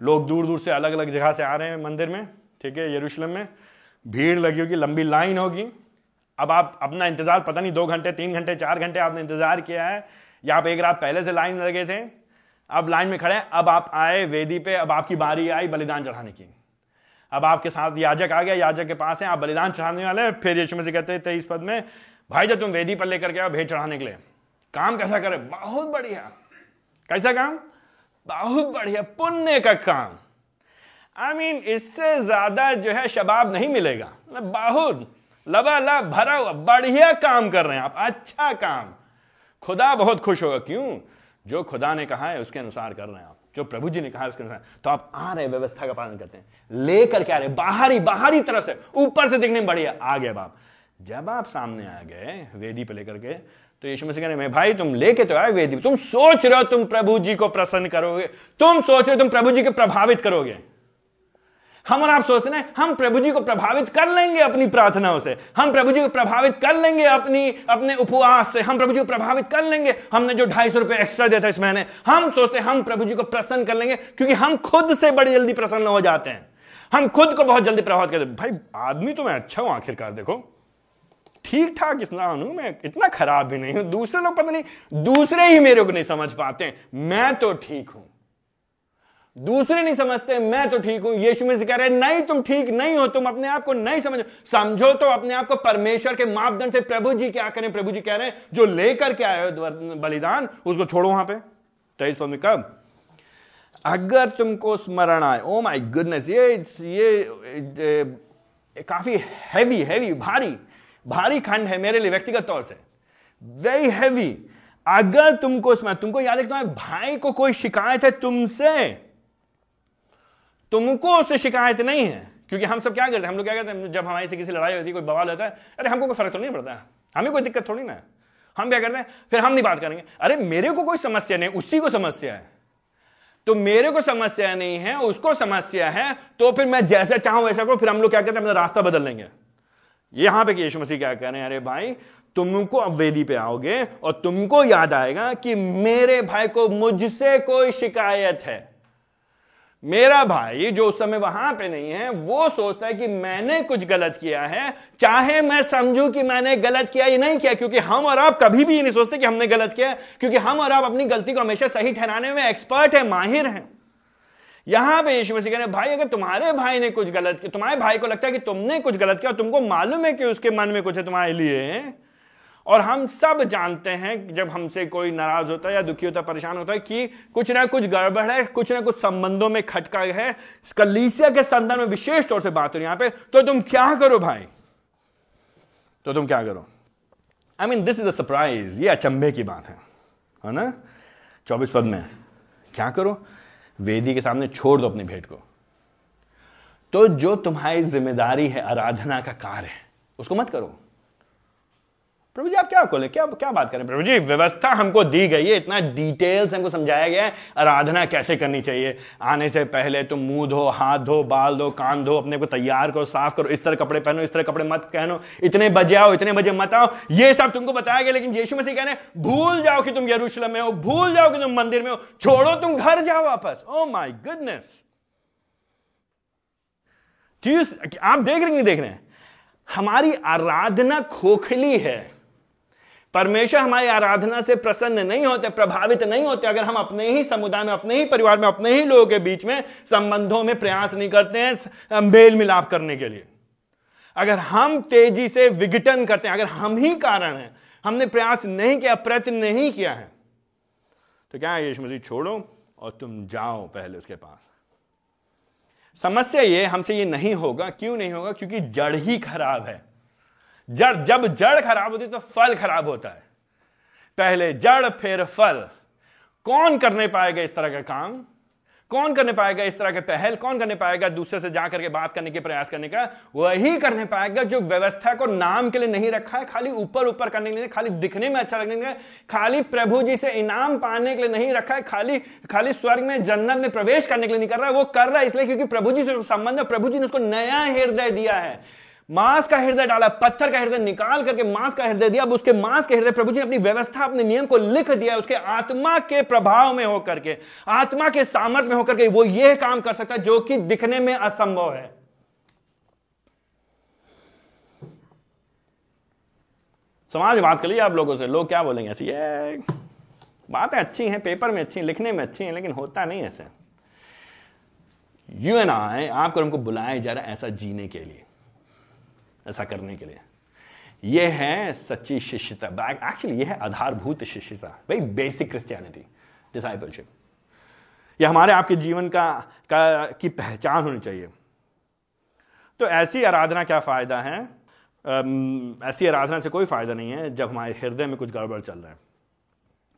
लोग दूर दूर से अलग अलग जगह से आ रहे हैं मंदिर में, ठीक है, यरूशलेम में भीड़ लगी होगी, लंबी लाइन होगी। अब आप अपना इंतजार पता नहीं 2 घंटे 3 घंटे 4 घंटे आपने इंतजार किया है, या आप एक रात पहले से लाइन में लगे थे, अब लाइन में खड़े हैं, अब आप आए वेदी पे, अब आपकी बारी आई बलिदान चढ़ाने की, अब आपके साथ याजक आ गया, याजक के पास है, आप बलिदान चढ़ाने वाले। फिर यीशु मसीह कहते हैं 23 पद में, भाई जब तुम वेदी पर लेकर के आओ भेंट चढ़ाने के लिए, काम कैसा करे? बहुत बढ़िया। कैसा काम? बहुत बढ़िया, पुण्य का काम। I mean, इससे ज्यादा जो है शबाब नहीं मिलेगा, बहुत लबालब भरा हुआ बढ़िया काम कर रहे हैं आप, अच्छा काम, खुदा बहुत खुश होगा। क्यों? जो खुदा ने कहा है उसके अनुसार कर रहे हैं आप, जो प्रभु जी ने कहा है उसके अनुसार। तो आप आ रहे, व्यवस्था का पालन करते हैं, लेकर के आ रहे, बाहरी तरफ से, ऊपर से दिखने में बढ़िया, आ गए बाप। जब आप सामने आ गए वेदी पे लेकर के, तो यीशु मसीह कहने, भाई तुम लेके तो आए वेदी, तुम सोच रहे हो तुम प्रभु जी को प्रसन्न करोगे, तुम सोच रहे हो तुम प्रभु जी को प्रभावित करोगे। हम और आप सोचते हैं हम प्रभु जी को प्रभावित कर लेंगे अपनी प्रार्थनाओं से, हम प्रभु जी को प्रभावित कर लेंगे अपने उपवास से, हम प्रभु जी को प्रभावित कर लेंगे, हमने जो 250 रुपये एक्स्ट्रा दिया था इस महीने, हम सोचते हैं हम प्रभु जी को प्रसन्न कर लेंगे, क्योंकि हम खुद से बड़ी जल्दी प्रसन्न हो जाते हैं, हम खुद को बहुत जल्दी प्रभावित करते हैं। भाई आदमी तो मैं अच्छा हूं, आखिरकार देखो ठीक ठाक इतना हूं, मैं इतना खराब भी नहीं हूं, दूसरे लोग पता नहीं, दूसरे ही मेरे को नहीं समझ पाते, मैं तो ठीक हूं, दूसरे नहीं समझते, मैं तो ठीक हूं। यीशु मसीह कह रहे हैं नहीं, तुम ठीक नहीं हो, तुम अपने आप को नहीं समझो तो अपने आप को परमेश्वर के मापदंड से। प्रभु जी क्या करें? प्रभु जी कह रहे हैं जो लेकर के आए हो बलिदान उसको छोड़ो वहां पे। 23 पद में कब? अगर तुमको स्मरण आए। ओ माय गुडनेस, ये काफी हैवी भारी खंड है मेरे लिए व्यक्तिगत तौर से, वेरी हैवी। अगर तुमको स्मरण, तुमको याद है तुम्हारे भाई को कोई शिकायत है तुमसे, तुमको उससे शिकायत नहीं है, क्योंकि हम सब क्या करते हैं, हम लोग क्या करते हैं, जब हमारे से किसी लड़ाई होती है, कोई बवाल होता है, अरे हमको कोई फर्क तो नहीं पड़ता, हमें कोई दिक्कत थोड़ी ना है, हम क्या करते हैं फिर हम नहीं बात करेंगे, अरे मेरे को कोई समस्या नहीं, उसी को समस्या है, तो मेरे को समस्या नहीं है उसको समस्या है, तो फिर मैं जैसा चाहूं वैसा करूं, फिर हम लोग क्या करते हैं अपना रास्ता बदल लेंगे। यहां पर यीशु मसीह क्या कह रहे हैं, अरे भाई तुमको अब वेदी पे आओगे और तुमको याद आएगा कि मेरे भाई को मुझसे कोई शिकायत है। मेरा भाई जो उस समय वहां पे नहीं है, वो सोचता है कि मैंने कुछ गलत किया है, चाहे मैं समझूं कि मैंने गलत किया या नहीं किया, क्योंकि हम और आप कभी भी ये नहीं सोचते कि हमने गलत किया है, क्योंकि हम और आप अपनी गलती को हमेशा सही ठहराने में एक्सपर्ट है, माहिर हैं। यहां पे यीशु मसीह कह रहे हैं भाई अगर तुम्हारे भाई ने कुछ गलत किया, तुम्हारे भाई को लगता है कि तुमने कुछ गलत किया, तुमको मालूम है कि उसके मन में कुछ है तुम्हारे लिए, और हम सब जानते हैं जब हमसे कोई नाराज होता है या दुखी होता है, परेशान होता है, कि कुछ ना कुछ गड़बड़ है, कुछ ना कुछ संबंधों में खटका है, कलीसिया के संदर्भ में विशेष तौर से बात हो रही है यहां पे, तो तुम क्या करो भाई, तो तुम क्या करो? I mean, this is a surprise, ये अचंभे की बात है ना। 24 पद में क्या करो? वेदी के सामने छोड़ दो अपनी भेंट को, तो जो तुम्हारी जिम्मेदारी है आराधना का कार्य है उसको मत करो। प्रभु जी आप क्या खोले, क्या बात करें प्रभु जी, व्यवस्था हमको दी गई है, इतना डिटेल से हमको समझाया गया है आराधना कैसे करनी चाहिए, आने से पहले तुम मुंह धो, हाथ धो, बाल धो, कान धो, अपने को तैयार करो, साफ करो, इस तरह कपड़े पहनो, इस तरह कपड़े मत पहनो, इतने बजे आओ, इतने बजे मत आओ, ये सब तुमको बताया गया। लेकिन यीशु मसीह कह रहे हैं भूल जाओ कि तुम यरूशलेम में हो, भूल जाओ कि तुम मंदिर में हो, छोड़ो तुम घर जाओ वापस। ओ माय गुडनेस, आप देख रहे नहीं देख रहे हैं, हमारी आराधना खोखली है, परमेश्वर हमारी आराधना से प्रसन्न नहीं होते, प्रभावित नहीं होते, अगर हम अपने ही समुदाय में, अपने ही परिवार में, अपने ही लोगों के बीच में संबंधों में प्रयास नहीं करते हैं मेल मिलाप करने के लिए, अगर हम तेजी से विघटन करते हैं, अगर हम ही कारण हैं, हमने प्रयास नहीं किया, प्रयत्न नहीं किया है, तो क्या है यीशु मसीह छोड़ो और तुम जाओ पहले उसके पास। समस्या ये हमसे ये नहीं होगा, क्यों नहीं होगा? क्योंकि जड़ ही खराब है। जब जड़ खराब होती है तो फल खराब होता है, पहले जड़ फिर फल। कौन करने पाएगा इस तरह का काम? कौन करने पाएगा इस तरह के पहल, कौन करने पाएगा दूसरे से जा करके बात करने के प्रयास करने का? वही करने पाएगा जो व्यवस्था को नाम के लिए नहीं रखा है, खाली ऊपर ऊपर करने के लिए, खाली दिखने में अच्छा लगने के लिए, खाली प्रभु जी से इनाम पाने के लिए नहीं रखा है, खाली स्वर्ग में जन्नत में प्रवेश करने के लिए नहीं कर रहा है। वो कर रहा है इसलिए क्योंकि प्रभु जी से संबंध है, प्रभु जी ने उसको नया हृदय दिया है, मांस का हृदय डाला, पत्थर का हृदय निकाल करके मांस का हृदय दिया। अब उसके मांस के हृदय प्रभु जी ने अपनी व्यवस्था अपने नियम को लिख दिया, उसके आत्मा के प्रभाव में होकर के, आत्मा के सामर्थ्य में होकर के वो यह काम कर सकता है जो कि दिखने में असंभव है। समाज बात कर लीजिए आप लोगों से, लोग क्या बोलेंगे? ऐसी ये बातें अच्छी हैं, पेपर में अच्छी हैं, लिखने में अच्छी हैं, लेकिन होता नहीं ऐसे। यू एंड आई, आपको हमको बुलाया जा रहा है ऐसा जीने के लिए, ऐसा करने के लिए। यह है सच्ची शिष्यता, एक्चुअली यह है आधारभूत शिष्यता, भाई बेसिक क्रिश्चियनिटी डिसाइपलशिप। यह हमारे आपके जीवन की पहचान होनी चाहिए। तो ऐसी आराधना क्या फायदा है? ऐसी आराधना से कोई फायदा नहीं है जब हमारे हृदय में कुछ गड़बड़ चल रहा है।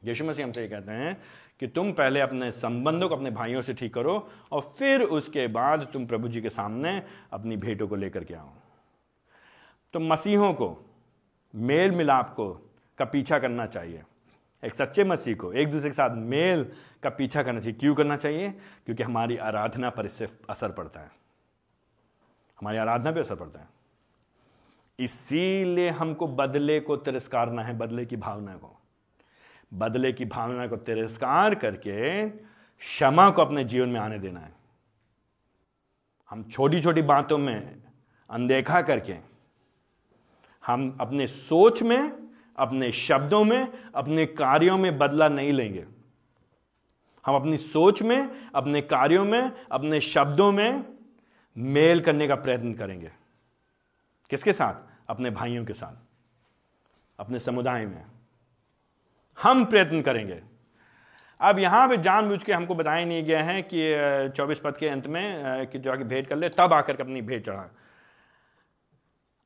यीशु मसीह हमसे ये कहते हैं कि तुम पहले अपने संबंधों को अपने भाइयों से ठीक करो और फिर उसके बाद तुम प्रभु जी के सामने अपनी भेंटों को लेकर के आओ। तो मसीहों को मेल मिलाप को का पीछा करना चाहिए। एक सच्चे मसीह को एक दूसरे के साथ मेल का पीछा करना चाहिए। क्यों करना चाहिए? क्योंकि हमारी आराधना पर इससे असर पड़ता है, हमारी आराधना पे असर पड़ता है। इसीलिए हमको बदले को तिरस्कारना है, बदले की भावना को तिरस्कार करके क्षमा को अपने जीवन में आने देना है। हम छोटी छोटी बातों में अनदेखा करके, हम अपने सोच में, अपने शब्दों में, अपने कार्यों में बदला नहीं लेंगे। हम अपनी सोच में, अपने कार्यों में, अपने शब्दों में मेल करने का प्रयत्न करेंगे। किसके साथ? अपने भाइयों के साथ, अपने समुदाय में हम प्रयत्न करेंगे। अब यहां पे जानबूझ के हमको बताया नहीं गया है कि 24 पद के अंत में कि जाके भेंट कर ले तब आकर के अपनी भेंट चढ़ा।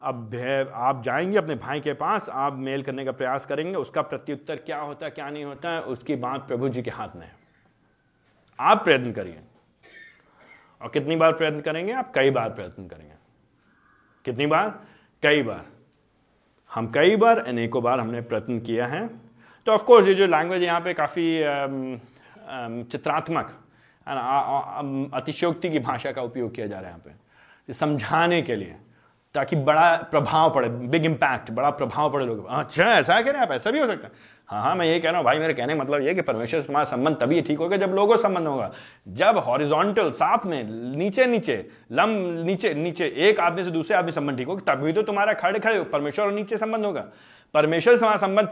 अब आप जाएंगे अपने भाई के पास, आप मेल करने का प्रयास करेंगे, उसका प्रत्युत्तर क्या होता है क्या नहीं होता है उसकी बात प्रभु जी के हाथ में है। आप प्रयत्न करिए। और कितनी बार प्रयत्न करेंगे आप? कई बार प्रयत्न करेंगे। कितनी बार? कई बार। हम कई बार, अनेकों बार हमने प्रयत्न किया है। तो ऑफकोर्स ये जो लैंग्वेज यहाँ पे काफ़ी चित्रात्मक अतिशयोक्ति की भाषा का उपयोग किया जा रहा है यहाँ पे समझाने के लिए, ताकि बड़ा प्रभाव पड़े, बिग इम्पैक्ट, बड़ा प्रभाव पड़े लोगों पर। अच्छा ऐसा कह रहे हैं आप, ऐसा भी हो सकता है। हाँ, मैं ये कह रहा हूँ भाई, मेरे कहने का मतलब ये कि परमेश्वर से हमारा संबंध तभी ठीक होगा जब लोगों से संबंध होगा, जब हॉरिजॉन्टल साथ में नीचे एक आदमी से दूसरे आदमी संबंध ठीक होगा, तभी तो तुम्हारा खड़े खड़े परमेश्वर और नीचे संबंध होगा। परमेश्वर से हमारा संबंध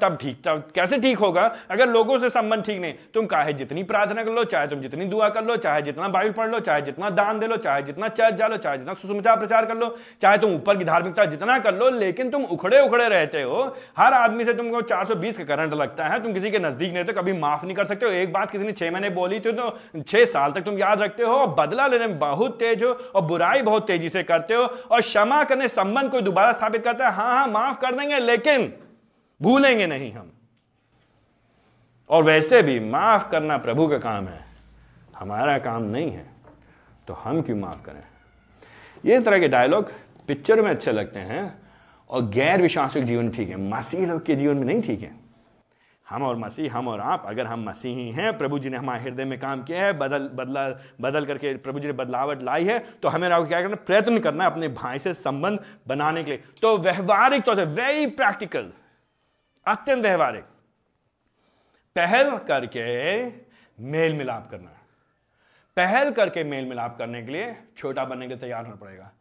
तब कैसे ठीक होगा अगर लोगों से संबंध ठीक नहीं? तुम चाहे जितनी प्रार्थना कर लो, चाहे तुम जितनी दुआ कर लो, चाहे जितना बाइबल पढ़ लो, चाहे जितना दान दे लो, चाहे जितना चर्च जा लो, चाहे जितना सुसमाचार प्रचार कर लो, चाहे तुम ऊपर की धार्मिकता जितना कर लो, लेकिन तुम उखड़े उखड़े रहते हो। हर आदमी से तुमको 420 का करंट लगता है, तुम किसी के नजदीक नहीं तो कभी माफ नहीं कर सकते हो। एक बात किसी ने 6 महीने बोली थी तो 6 साल तक तुम याद रखते हो। बदला लेने में बहुत तेज हो और बुराई बहुत तेजी से करते हो। और क्षमा करने संबंध को दोबारा स्थापित करता है। हाँ, माफ कर देंगे लेकिन भूलेंगे नहीं हम। और वैसे भी माफ करना प्रभु का काम है, हमारा काम नहीं है, तो हम क्यों माफ करें? ये तरह के डायलॉग पिक्चर में अच्छे लगते हैं और गैर विश्वासियों के जीवन ठीक है, मसीह लोग के जीवन में नहीं ठीक है। हम और मसीह, हम और आप, अगर हम मसीही हैं, प्रभु जी ने हमारे हृदय में काम किया है, बदल करके प्रभु जी ने बदलावट लाई है, तो हमें क्या करना? प्रयत्न करना है अपने भाई से संबंध बनाने के लिए। तो व्यवहारिक तौर से, वेरी प्रैक्टिकल, अत्यंत व्यवहारिक पहल करके मेल मिलाप करना है। पहल करके मेल मिलाप करने के लिए छोटा बनने के लिए तैयार होना पड़ेगा।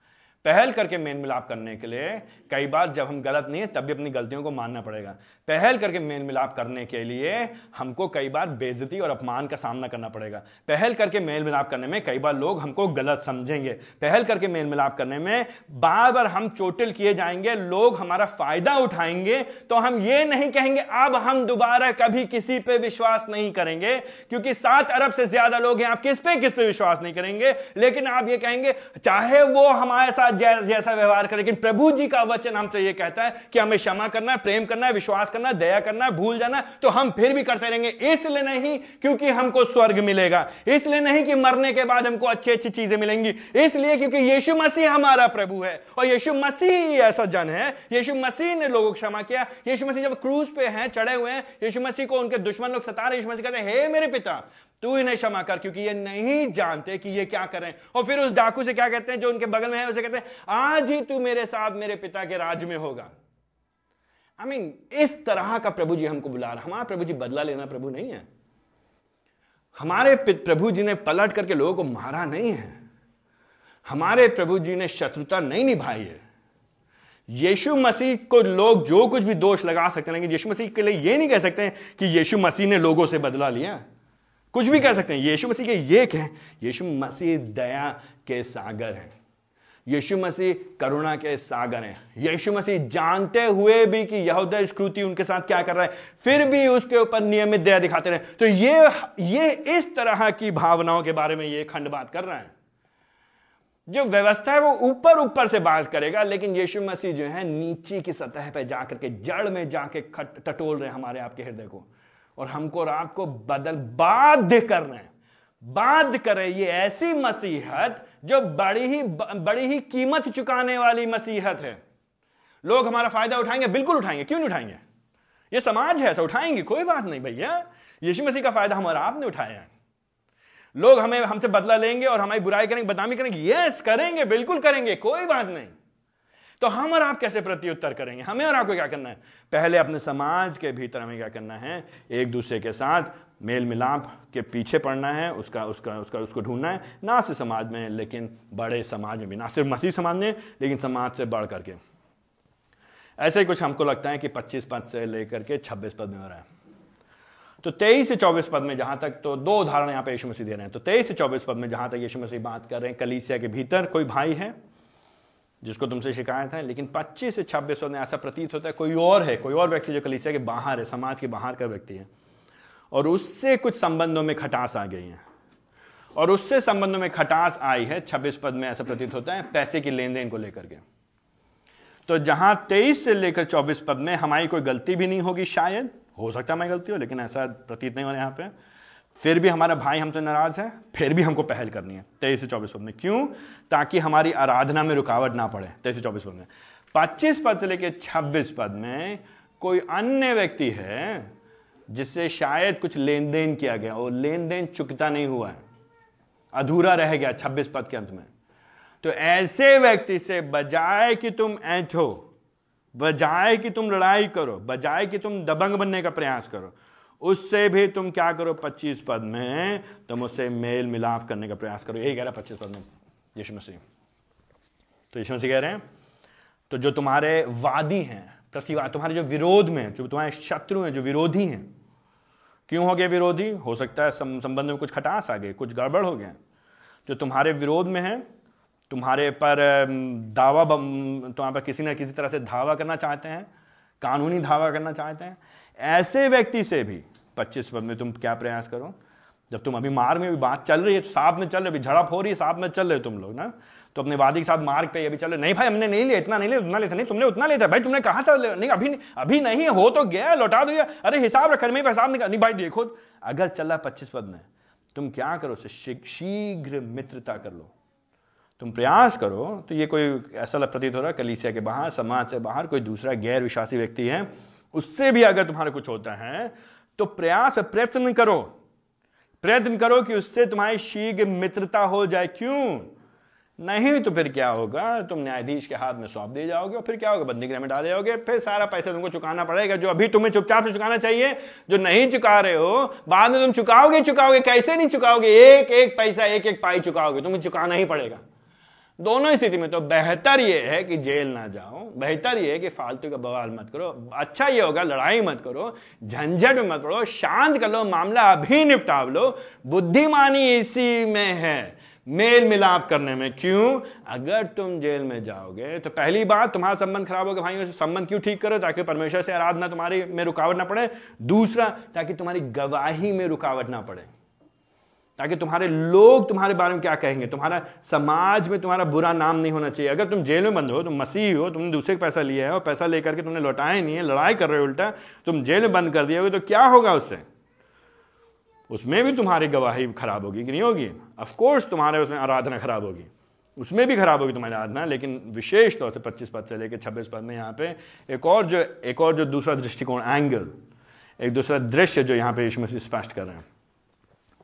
पहल करके मेल मिलाप करने के लिए कई बार जब हम गलत नहीं है तब भी अपनी गलतियों को मानना पड़ेगा। पहल करके मेल मिलाप करने के लिए हमको कई बार बेइज्जती और अपमान का सामना करना पड़ेगा। पहल करके मेल मिलाप करने में कई बार लोग हमको गलत समझेंगे। पहल करके मेल मिलाप करने में बार बार हम चोटिल किए जाएंगे, लोग हमारा फायदा उठाएंगे। तो हम ये नहीं कहेंगे अब हम दोबारा कभी किसी पे विश्वास नहीं करेंगे, क्योंकि 7 अरब से ज्यादा लोग हैं, आप किस पे विश्वास नहीं करेंगे। लेकिन आप ये कहेंगे चाहे वो हमारे साथ जैसा व्यवहार करें, लेकिन प्रभु जी का वचन हमसे ये कहता है कि हमें क्षमा करना है, प्रेम करना है, विश्वास करना है, दया करना है, भूल जाना है, तो हम फिर भी करते रहेंगे। इसलिए नहीं क्योंकि हमको स्वर्ग मिलेगा, इसलिए नहीं कि मरने के बाद हमको अच्छी अच्छी चीजें मिलेंगी, इसलिए क्योंकि यीशु मसीह हमारा प्रभु है और यीशु मसीह ऐसा जन है। यीशु मसीह ने लोगों को क्षमा किया। यीशु मसीह जब क्रूज पे हैं, चढ़े हुए हैं, यीशु मसीह को उनके दुश्मन लोग सता रहे, यीशु मसीह कहते हैं हे मेरे पिता तू इन्हें क्षमा कर क्योंकि ये नहीं जानते कि ये क्या करें। और फिर उस डाकू से क्या कहते हैं जो उनके बगल में है, उसे कहते हैं आज ही तू मेरे साथ मेरे पिता के राज में होगा। इस तरह का प्रभु जी हमको बुला रहा। हमारा प्रभु जी बदला लेना प्रभु नहीं है। हमारे प्रभु जी ने पलट करके लोगों को मारा नहीं है। हमारे प्रभु जी ने शत्रुता नहीं निभाई है। यीशु मसीह को लोग जो कुछ भी दोष लगा सकते हैं, लेकिन यीशु मसीह के लिए ये नहीं कह सकते कि यीशु मसीह ने लोगों से बदला लिया। कुछ भी कह सकते हैं। यीशु मसीह के ये कहें, यीशु मसीह दया के सागर हैं, यीशु मसीह करुणा के सागर हैं। यीशु मसीह जानते हुए भी कि यहूदा इस्करियोती उनके साथ क्या कर रहा है, फिर भी उसके ऊपर नियमित दया दिखाते रहे। तो ये इस तरह की भावनाओं के बारे में ये खंड बात कर रहा है। जो व्यवस्था है वो ऊपर ऊपर से बात करेगा, लेकिन यीशु मसीह जो है नीचे की सतह पर जाकर के, जड़ में जाके टटोल रहे हमारे आपके हृदय को, और हमको और आपको बाध्य कर रहे हैं, बाध्य कर रहे हैं। ये ऐसी मसीहत जो बड़ी ही कीमत चुकाने वाली मसीहत है। लोग हमारा फायदा उठाएंगे, बिल्कुल उठाएंगे, क्यों नहीं उठाएंगे? ये समाज है ऐसा, उठाएंगे, कोई बात नहीं भैया। यीशु मसीह का फायदा हमारा आपने उठाया है। लोग हमें हमसे बदला लेंगे और हमारी बुराई करेंगे, बदनामी करेंगे, यस करेंगे, बिल्कुल करेंगे, कोई बात नहीं। तो हम और आप कैसे प्रत्युत्तर करेंगे? हमें और आपको क्या करना है? पहले अपने समाज के भीतर हमें क्या करना है? एक दूसरे के साथ मेल मिलाप के पीछे पड़ना है, उसका उसका उसका उसको ढूंढना है, ना सिर्फ समाज में लेकिन बड़े समाज में भी, ना सिर्फ मसीह समाज में लेकिन समाज से बढ़ करके। ऐसे ही कुछ हमको लगता है कि 25 पद से लेकर के 26 पद में हो रहा है। तो 23 से 24 पद में जहां तक, तो दो उदाहरण यहाँ पे यीशु मसीह दे रहे हैं। तो 23 से 24 पद में जहां तक यीशु मसीह बात कर रहे हैं, कलीसिया के भीतर कोई भाई है जिसको तुमसे शिकायत है, लेकिन 25 से 26 पद में ऐसा प्रतीत होता है कोई और व्यक्ति जो कलीसिया के बाहर है, समाज के बाहर का व्यक्ति है, और उससे कुछ संबंधों में खटास आ गई है, और उससे संबंधों में खटास आई है। 26 पद में ऐसा प्रतीत होता है पैसे की लेन देन को लेकर के। तो जहां 23 से लेकर 24 पद में हमारी कोई गलती भी नहीं होगी, शायद हो सकता है मैं गलती हो, लेकिन ऐसा प्रतीत नहीं हो रहा यहाँ पे, फिर भी हमारा भाई हमसे नाराज है, फिर भी हमको पहल करनी है। 23 से 24 पद में क्यों? ताकि हमारी आराधना में रुकावट ना पड़े। 23 से 24 पद में। 25 पद से लेकर 26 पद में कोई अन्य व्यक्ति है जिससे शायद कुछ लेन देन किया गया और लेन देन चुकता नहीं हुआ है, अधूरा रह गया 26 पद के अंत में। तो ऐसे व्यक्ति से बजाय कि तुम ऐंठो, बजाय कि तुम लड़ाई करो, बजाय कि तुम दबंग बनने का प्रयास करो, उससे भी तुम क्या करो? 25 पद में तुम उससे मेल मिलाप करने का प्रयास करो। यही कह रहा है 25 पद में यीशु मसीह। तो यीशु मसीह कह रहे हैं तो जो तुम्हारे वादी हैं, प्रतिवाद, तुम्हारे जो विरोध में, जो तुम्हारे शत्रु हैं, जो विरोधी हैं, क्यों हो गए विरोधी? हो सकता है संबंध में कुछ खटास आ गई, कुछ गड़बड़ हो गया। जो तुम्हारे विरोध में है, तुम्हारे पर दावा, तुम्हारे पर किसी ना किसी तरह से धावा करना चाहते हैं, कानूनी धावा करना चाहते हैं, ऐसे व्यक्ति से भी 25 पद में तुम क्या प्रयास करो? जब तुम अभी मार्ग में भी बात चल रही है, साथ में चल रहे, अभी झड़प हो रही है, साथ में चल रहे तुम लोग ना, तो अपने वादी के साथ मार्ग पे अभी चल रहे, नहीं भाई हमने नहीं लिया, इतना नहीं लिया, उतना लेता नहीं, तुमने उतना लेता, भाई तुमने कहा था नहीं, अभी नहीं, हो तो गया, लौटा दो, अरे हिसाब रख, मेरे हिसाब नहीं, भाई देखो, अगर चल रहा 25 पद में तुम क्या करो? शीघ्र मित्रता कर लो, तुम प्रयास करो। तो ये कोई ऐसा प्रतीत हो रहा है कलीसिया के बाहर, समाज से बाहर कोई दूसरा गैर विश्वासी व्यक्ति है, उससे भी अगर तुम्हारा कुछ होता है तो प्रयत्न करो कि उससे तुम्हारी शीघ्र मित्रता हो जाए। क्यों? नहीं तो फिर क्या होगा? तुम न्यायाधीश के हाथ में सौंप दिए जाओगे और फिर क्या होगा? बंदी गृह में डाले जाओगे, फिर सारा पैसा तुमको चुकाना पड़ेगा जो अभी तुम्हें चुपचाप से चुकाना चाहिए, जो नहीं चुका रहे हो, बाद में तुम चुकाओगे। कैसे नहीं चुकाओगे? एक एक पैसा, एक एक पाई चुकाओगे, तुम्हें चुकाना ही पड़ेगा। दोनों स्थिति में तो बेहतर यह है कि जेल ना जाओ, बेहतर यह है कि फालतू का बवाल मत करो, अच्छा ये होगा लड़ाई मत करो, झंझट में मत पड़ो, शांत कर लो मामला, अभी निपटा लो। बुद्धिमानी इसी में है, मेल मिलाप करने में। क्यों? अगर तुम जेल में जाओगे तो पहली बात तुम्हारा संबंध खराब होगा भाइयों से, संबंध क्यों ठीक करो? ताकि परमेश्वर से आराधना तुम्हारी में रुकावट ना पड़े। दूसरा, ताकि तुम्हारी गवाही में रुकावट ना पड़े। ताकि तुम्हारे लोग तुम्हारे बारे में क्या कहेंगे, तुम्हारा समाज में तुम्हारा बुरा नाम नहीं होना चाहिए। अगर तुम जेल में बंद हो, तुम मसीही हो, तुमने दूसरे का पैसा लिया है और पैसा लेकर के तुमने लौटाया नहीं है, लड़ाई कर रहे हो, उल्टा तुम जेल में बंद कर दिया हो, तो क्या होगा उससे? उसमें भी तुम्हारी गवाही खराब होगी कि नहीं होगी? ऑफकोर्स तुम्हारे उसमें आराधना खराब होगी, उसमें भी खराब होगी तुम्हारी आराधना। लेकिन विशेष तौर से 25 पद से लेकर 26 पद में यहाँ पे एक और जो दूसरा दृष्टिकोण, एंगल, एक दूसरा दृश्य जो यहाँ पे यीशु मसीह स्पष्ट कर रहे हैं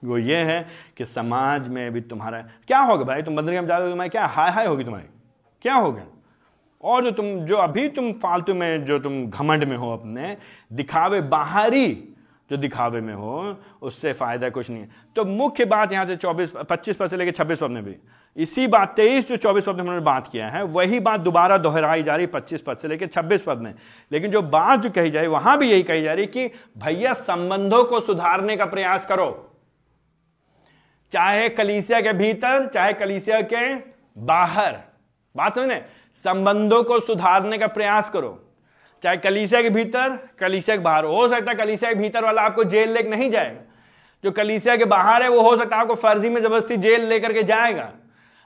वो ये है कि समाज में भी तुम्हारा क्या होगा। भाई तुम बंदरगाह में जा रहे हो, तुम्हारी क्या हाय हाय होगी, तुम्हारी क्या होगा? और जो अभी तुम फालतू में जो तुम घमंड में हो, अपने दिखावे, बाहरी जो दिखावे में हो, उससे फ़ायदा कुछ नहीं है। तो मुख्य बात यहाँ से 25 पद से लेकर 26 पद में भी इसी बात, 23 जो 24 पद में हमने बात किया है वही बात दोबारा दोहराई जा रही 25 पद से लेकर 26 पद में। लेकिन जो बात जो कही जा रही वहाँ भी यही कही जा रही कि भैया संबंधों को सुधारने का प्रयास करो, चाहे कलीसिया के भीतर चाहे कलीसिया के बाहर। बात समझ में, संबंधों को सुधारने का प्रयास करो, चाहे कलीसिया के भीतर कलीसिया के बाहर। हो सकता है कलीसिया के भीतर वाला आपको जेल लेकर नहीं जाएगा, जो कलीसिया के बाहर है वो हो सकता है आपको फर्जी में जबरदस्ती जेल लेकर के जाएगा।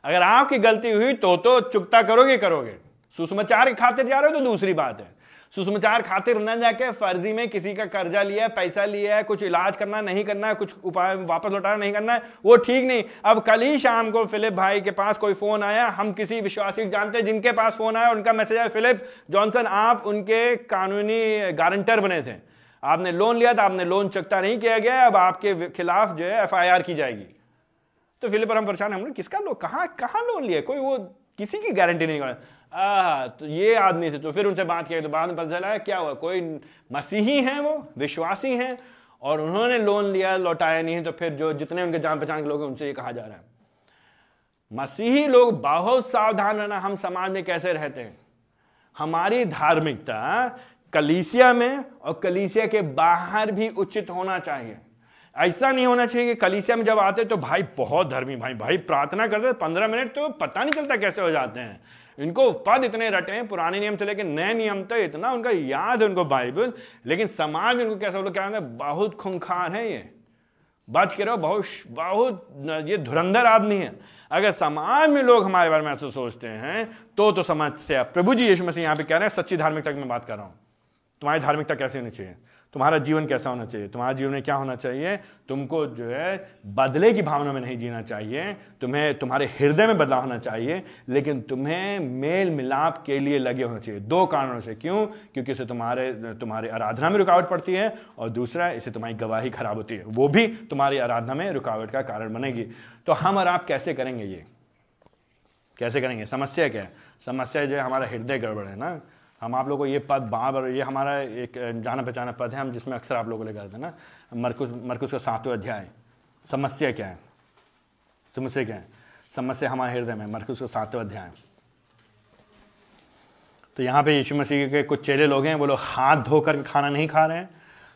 अगर आपकी गलती हुई तो चुकता करोगे। सुसमाचार की खातिर जा रहे हो तो दूसरी बात है, सुसमाचार खातिर न जाके फर्जी में किसी का कर्जा लिया है, पैसा लिया है, कुछ इलाज करना नहीं करना है, कुछ उपाय वापस लौटाना नहीं करना है, वो ठीक नहीं। अब कल ही शाम को फिलिप भाई के पास कोई फोन आया, हम किसी विश्वासी जानते हैं जिनके पास फोन आया, उनका मैसेज आया, फिलिप जॉनसन आप उनके कानूनी गारंटर बने थे, आपने लोन लिया था, आपने लोन चुकता नहीं किया गया, अब आपके खिलाफ जो है FIR की जाएगी। तो फिलिप और हम परेशान हैं, हमने किसका लोन, कहाँ लोन लिया, कोई वो किसी की गारंटी नहीं। तो ये आदमी थे, तो फिर उनसे बात किया तो बाद में पता चला क्या हुआ, कोई मसीही हैं, वो विश्वासी हैं और उन्होंने लोन लिया लौटाया नहीं है। तो फिर जो जितने उनके जान पहचान के लोग हैं उनसे ये कहा जा रहा है, मसीही लोग बहुत सावधान रहना, हम समाज में कैसे रहते हैं, हमारी धार्मिकता कलीसिया में और कलीसिया के बाहर भी उचित होना चाहिए। ऐसा नहीं होना चाहिए कि कलीसिया में जब आते तो भाई बहुत धर्मी भाई प्रार्थना करते 15 मिनट तो पता नहीं चलता कैसे हो जाते हैं, इनको पद इतने रटे हैं, पुराने नियम से लेकर नए नियम तक इतना उनका याद है उनको बाइबल, लेकिन समाज में उनको कैसा, वो लोग क्या कहते हैं, बहुत खूंखार है ये, बच के रहो, बहुत ये धुरंधर आदमी है। अगर समाज में लोग हमारे बारे में ऐसा सोचते हैं तो समाज से आप, प्रभु जी यीशु मसीह यहाँ पे कह रहे हैं, सच्ची धार्मिकता की मैं बात कर रहा हूँ, तुम्हारी धार्मिकता कैसी होनी चाहिए, तुम्हारा जीवन कैसा होना चाहिए, तुम्हारा जीवन में क्या होना चाहिए, तुमको जो है बदले की भावना में नहीं जीना चाहिए, तुम्हारे हृदय में बदलाव होना चाहिए, लेकिन तुम्हें मेल मिलाप के लिए लगे होना चाहिए 2 कारणों से। क्यों? क्योंकि इसे तुम्हारी आराधना में रुकावट पड़ती है, और दूसरा इसे तुम्हारी गवाही खराब होती है, वो भी तुम्हारी आराधना में रुकावट का कारण बनेगी। तो हम और आप कैसे करेंगे, ये कैसे करेंगे? समस्या क्या है? समस्या जो है हमारा हृदय गड़बड़ है ना। हम आप लोगों को ये पद बार, ये हमारा एक जाना पहचाना पद है, हम जिसमें अक्सर आप लोगों को लेकर आते हैं ना, मरकुस का 7वां अध्याय। समस्या क्या है? समस्या हमारे हृदय में, मरकुस का 7वां अध्याय। तो यहाँ पे यीशु मसीह के कुछ चेले लोग हैं, वो लोग हाथ धोकर खाना नहीं खा रहे हैं,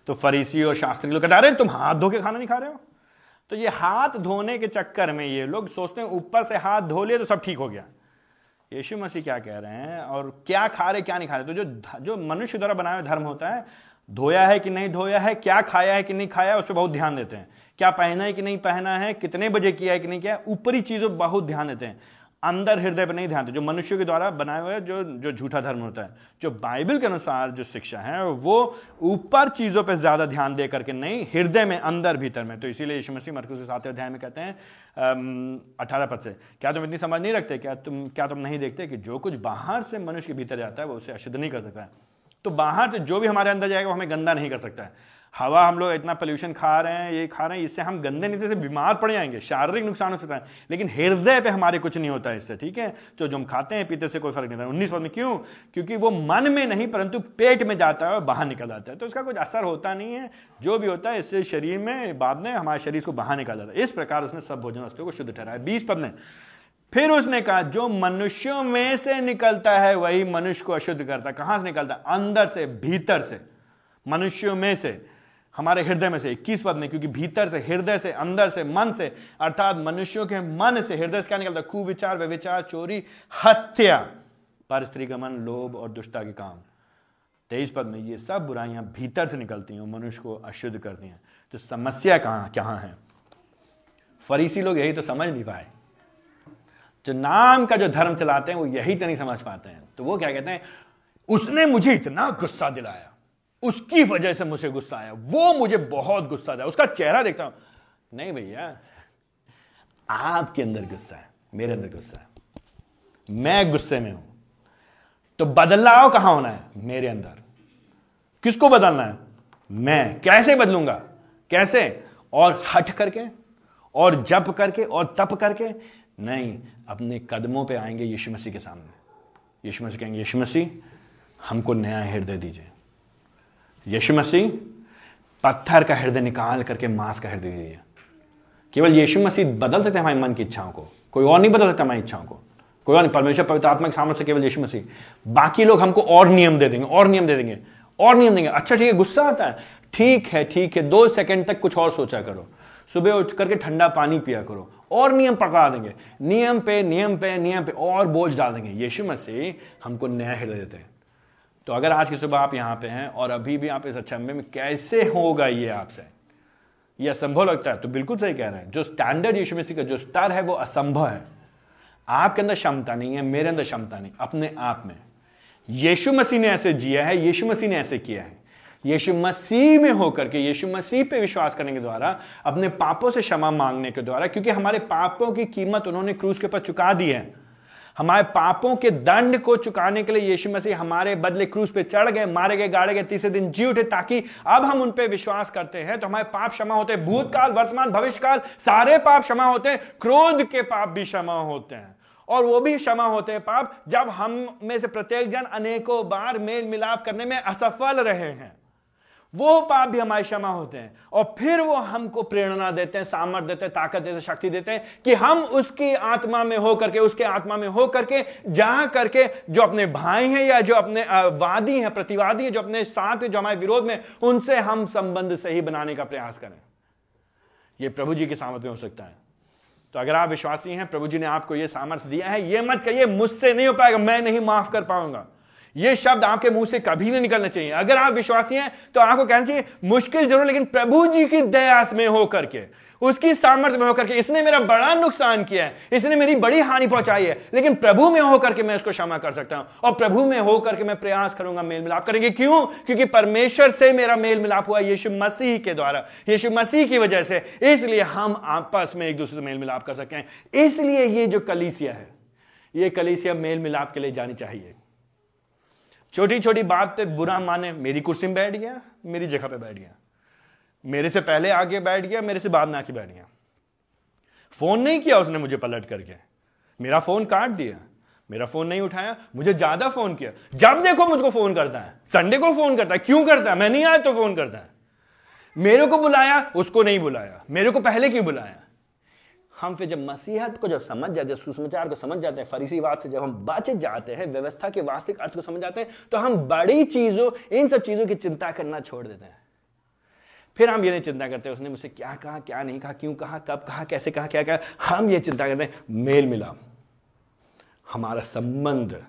तो फरीसी और शास्त्री लोग कह रहे हैं तुम हाथ धो के खाना नहीं खा रहे हो। तो ये हाथ धोने के चक्कर में ये लोग सोचते हैं ऊपर से हाथ धो लिए तो सब ठीक हो गया। यीशु मसीह क्या कह रहे हैं और क्या खा रहे क्या नहीं खा रहे, तो जो मनुष्य द्वारा बनाया हुआ धर्म होता है, धोया है कि नहीं धोया है, क्या खाया है कि नहीं खाया, उस पर बहुत ध्यान देते हैं, क्या पहना है कि नहीं पहना है, कितने बजे किया है कि नहीं किया, ऊपरी चीज़ों पर बहुत ध्यान देते हैं, अंदर हृदय पर नहीं ध्यान देते। जो मनुष्य के द्वारा बनाया हुआ है, जो झूठा धर्म होता है, जो बाइबल के अनुसार जो शिक्षा है वो ऊपर चीज़ों पर ज़्यादा ध्यान दे करके नहीं, हृदय में, अंदर भीतर में। तो इसीलिए यीशु मसीह मरकुस के 7वां अध्याय में कहते हैं 18 पद से, क्या तुम इतनी समझ नहीं रखते, क्या तुम नहीं देखते कि जो कुछ बाहर से मनुष्य के भीतर जाता है वो उसे अशुद्ध नहीं कर सकता है। तो बाहर से जो भी हमारे अंदर जाएगा वो हमें गंदा नहीं कर सकता है। हवा हम लोग इतना पोल्यूशन खा रहे हैं, ये खा रहे हैं, इससे हम गंदे नहीं, तो बीमार पड़ जाएंगे, शारीरिक नुकसान हो सकता है, लेकिन हृदय पे हमारे कुछ नहीं होता है इससे, ठीक है। तो जो हम खाते हैं पीते से कोई फर्क नहीं पड़ता। 19 पद में क्यों? क्योंकि वो मन में नहीं परंतु पेट में जाता है और बाहर निकल जाता है, तो इसका कुछ असर होता नहीं है, जो भी होता है इससे शरीर में, बाद में हमारे शरीर को बाहर निकाल जाता है। इस प्रकार उसने सब भोजन वस्तुओं को शुद्ध ठहराया। 20 पद में फिर उसने कहा जो मनुष्यों में से निकलता है वही मनुष्य को अशुद्ध करता है। कहाँ से निकलता है? अंदर से, भीतर से, मनुष्यों में से, हमारे हृदय में से। 21 पद में क्योंकि भीतर से, हृदय से, अंदर से, मन से, अर्थात मनुष्यों के मन से, हृदय से क्या निकलता है? कुविचार, व्यभिचार, चोरी, हत्या, परस्त्रीगमन, लोभ और दुष्टता के काम। 23 पद में ये सब बुराइयां भीतर से निकलती हैं और मनुष्य को अशुद्ध करती हैं। तो समस्या कहाँ है? फरीसी लोग यही तो समझ नहीं पाए, जो नाम का जो धर्म चलाते हैं वो यही तो नहीं समझ पाते हैं। तो वो क्या कहते हैं, उसने मुझे इतना गुस्सा दिलाया, उसकी वजह से मुझे गुस्सा आया, वो मुझे बहुत गुस्सा आया, उसका चेहरा देखता हूं। नहीं भैया, आपके अंदर गुस्सा है, मेरे अंदर गुस्सा है, मैं गुस्से में हूं। तो बदलाव कहां होना है? मेरे अंदर। किसको बदलना है? मैं। कैसे बदलूंगा? कैसे? और हट करके और जप करके और तप करके नहीं, अपने कदमों पे आएंगे यीशु मसीह के सामने। यीशु मसीह कहेंगे, यीशु मसीह हमको नया हृदय दीजिए, यीशु मसीह पत्थर का हृदय निकाल करके मांस का हृदय दीजिए। केवल यीशु मसीह बदल सकते हैं हमारे मन की इच्छाओं को, कोई और नहीं बदल सकता हमारी इच्छाओं को, कोई और नहीं। परमेश्वर पवित्र आत्मा के सामर्थ्य से केवल यीशु मसीह। बाकी लोग हमको और नियम दे देंगे, और नियम दे देंगे, और नियम देंगे। अच्छा ठीक है, गुस्सा आता है, ठीक है ठीक है, 2 सेकंड तक कुछ और सोचा करो, सुबह उठ करके ठंडा पानी पिया करो, और नियम पकड़ा देंगे, नियम पे नियम पे नियम पे और बोझ डाल देंगे। यीशु मसीह हमको नया हृदय देते हैं। तो अगर आज की सुबह आप यहां पे हैं और अभी भी आप इस अचंभे में कैसे होगा ये आपसे, ये असंभव लगता है, तो बिल्कुल सही कह रहे हैं। जो स्टैंडर्ड यीशु मसीह का जो स्तर है वो असंभव है। आपके अंदर क्षमता नहीं है, मेरे अंदर क्षमता नहीं, अपने आप में। यीशु मसीह ने ऐसे जिया है, यीशु मसीह ने ऐसे किया है। यीशु मसीह में होकर के, यीशु मसीह पे विश्वास करने के द्वारा, अपने पापों से क्षमा मांगने के द्वारा, क्योंकि हमारे पापों की कीमत उन्होंने क्रूस के ऊपर चुका दी है। हमारे पापों के दंड को चुकाने के लिए यीशु मसीह हमारे बदले क्रूस पे चढ़ गए, मारे गए, गाड़े गए, तीसरे दिन जी उठे, ताकि अब हम उन पे विश्वास करते हैं तो हमारे पाप क्षमा होते हैं। भूतकाल, वर्तमान, भविष्यकाल, सारे पाप क्षमा होते हैं। क्रोध के पाप भी क्षमा होते हैं, और वो भी क्षमा होते हैं पाप जब हम में से प्रत्येक जन अनेकों बार मेल मिलाप करने में असफल रहे हैं। वो पाप भी हमारे क्षमा होते हैं, और फिर वो हमको प्रेरणा देते हैं, सामर्थ्य देते हैं, ताकत देते हैं, शक्ति देते हैं कि हम उसकी आत्मा में होकर के, उसके आत्मा में होकर के जा करके जो अपने भाई हैं या जो अपने वादी हैं, प्रतिवादी हैं, जो अपने साथ हैं, जो हमारे विरोध में, उनसे हम संबंध सही बनाने का प्रयास करें। ये प्रभु जी के सामर्थ्य में हो सकता है। तो अगर आप विश्वासी हैं, प्रभु जी ने आपको ये सामर्थ्य दिया है, ये मत कहिए मुझसे नहीं हो पाएगा, मैं नहीं माफ कर पाऊंगा। ये शब्द आपके मुंह से कभी नहीं निकलना चाहिए। अगर आप विश्वासी हैं तो आपको कहना चाहिए, मुश्किल जरूर, लेकिन प्रभु जी की दया में होकर के, उसकी सामर्थ्य में होकर के, इसने मेरा बड़ा नुकसान किया है, इसने मेरी बड़ी हानि पहुंचाई है, लेकिन प्रभु में होकर के मैं उसको क्षमा कर सकता हूं, और प्रभु में होकर के मैं प्रयास करूंगा, मेल मिलाप करेंगे। क्यों? क्योंकि परमेश्वर से मेरा मेल मिलाप हुआ यीशु मसीह के द्वारा, यीशु मसीह की वजह से। इसलिए हम आपस में एक दूसरे से मेल मिलाप कर सकते हैं। इसलिए ये जो कलीसिया है, ये कलीसिया मेल मिलाप के लिए जानी चाहिए। छोटी छोटी बात पे बुरा माने, मेरी कुर्सी में बैठ गया, मेरी जगह पे बैठ गया, मेरे से पहले आगे बैठ गया, मेरे से बाद में आके बैठ गया, फोन नहीं किया उसने मुझे पलट करके, मेरा फोन काट दिया, मेरा फोन नहीं उठाया, मुझे ज्यादा फोन किया, जब देखो मुझको फोन करता है, संडे को फोन करता है, क्यों करता है? मैं नहीं आया तो फोन करता है। मेरे को बुलाया, उसको नहीं बुलाया, मेरे को पहले क्यों बुलाया? हम फिर जब मसीहत को जब समझ जाते हैं, सुसमाचार को समझ जाते हैं, फरीसीवाद से जब हम बच जाते हैं, व्यवस्था के वास्तविक अर्थ को समझ जाते हैं, तो हम बड़ी चीजों, इन सब चीजों की चिंता करना छोड़ देते हैं। फिर हम ये नहीं चिंता करते उसने मुझसे क्या कहा, क्या नहीं कहा, क्यों कहा, कब कहा, कैसे कहा, क्या कहा। हम ये चिंता करते हैं मेल मिलाप, हमारा संबंध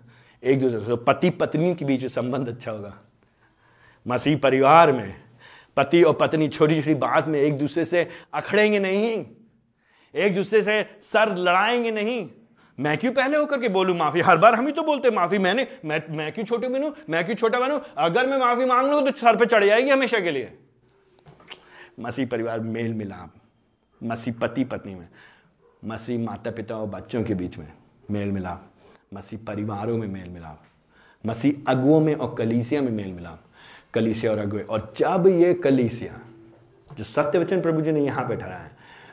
एक दूसरे से, पति पत्नी के बीच संबंध अच्छा होगा, मसीह परिवार में पति और पत्नी छोटी छोटी बात में एक दूसरे से अखड़ेंगे नहीं, एक दूसरे से सर लड़ाएंगे नहीं। मैं क्यों पहले होकर के बोलूं माफी? हर बार हम ही तो बोलते हैं माफी, मैं क्यों छोटे बनूं, मैं क्यों छोटा बनूं? अगर मैं माफी मांग लूं तो सर पे चढ़ जाएगी हमेशा के लिए। मसीह परिवार मेल मिलाप, मसीह पति पत्नी में, मसीह माता पिता और बच्चों के बीच में मेल मिलाप, मसीह परिवारों में मेल मिलाप, मसीह अगुओं में और कलीसिया में मेल मिलाप, कलीसिया और अगुए। और जब ये कलीसिया जो सत्य वचन प्रभु जी ने यहाँ पे ठहराया है,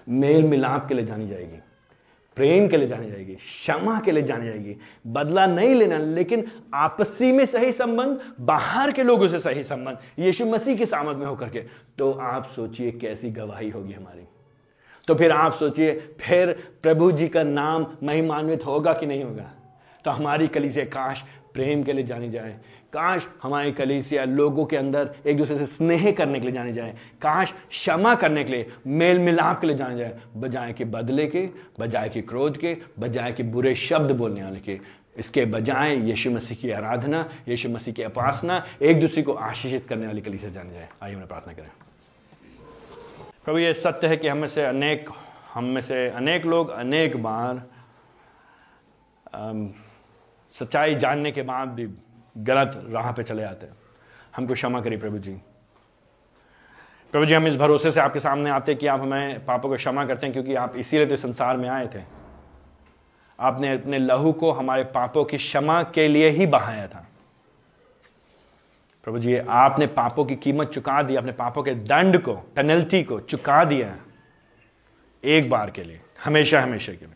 मेल मिलाप के लिए जानी जाएगी, प्रेम के लिए जानी जाएगी, क्षमा के लिए जानी जाएगी, बदला नहीं लेना लेकिन आपसी में सही संबंध, बाहर के लोगों से सही संबंध, यीशु मसीह के सामर्थ्य में होकर के, तो आप सोचिए कैसी गवाही होगी हमारी। तो फिर आप सोचिए, फिर प्रभु जी का नाम महिमान्वित होगा कि नहीं होगा? तो हमारी कलीसिया काश प्रेम के लिए जानी जाए, काश हमारी कलीसिया लोगों के अंदर एक दूसरे से स्नेह करने के लिए जानी जाए, काश क्षमा करने के लिए, मेल मिलाप के लिए जानी जाए, बजाय के बदले के, बजाय के क्रोध के, बजाय के बुरे शब्द बोलने वाले के। इसके बजाय यीशु मसीह की आराधना, यीशु मसीह की उपासना, एक दूसरे को आशीषित करने वाली कलीसिया जानी जाए। आइए हमने प्रार्थना करें। प्रभु ये सत्य है कि हम में से अनेक हम में से अनेक लोग अनेक बार सच्चाई जानने के बाद भी गलत राह पे चले जाते हैं। हमको क्षमा करिए प्रभु जी। प्रभु जी, हम इस भरोसे से आपके सामने आते हैं कि आप हमें पापों को क्षमा करते हैं, क्योंकि आप इसीलिए तो संसार में आए थे। आपने अपने लहू को हमारे पापों की क्षमा के लिए ही बहाया था। प्रभु जी, आपने पापों की कीमत चुका दी, आपने पापों के दंड को, पेनल्टी को चुका दिया एक बार के लिए, हमेशा हमेशा के लिए।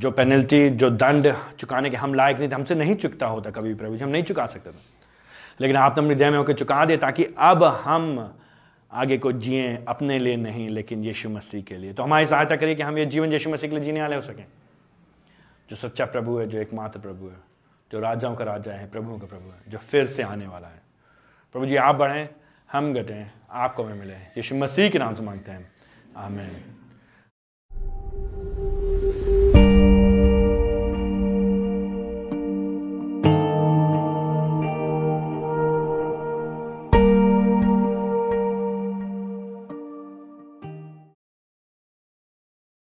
जो पेनल्टी, जो दंड चुकाने के हम लायक नहीं थे, हमसे नहीं चुकता होता कभी भी प्रभु जी, हम नहीं चुका सकते थे, लेकिन आपने अपने दया में होकर चुका दिया ताकि अब हम आगे को जिए अपने लिए नहीं, लेकिन यीशु मसीह के लिए। तो हमारी सहायता करिए कि हम ये जीवन यीशु मसीह के लिए जीने वाले हो सकें, जो सच्चा प्रभु है, जो एकमात्र प्रभु है, जो राजाओं का राजा है, प्रभुओं का प्रभु है, जो फिर से आने वाला है। प्रभु जी, आप बढ़ें, हम घटें, आपको हमें मिले। यीशु मसीह के नाम से मांगते हैं, आमीन।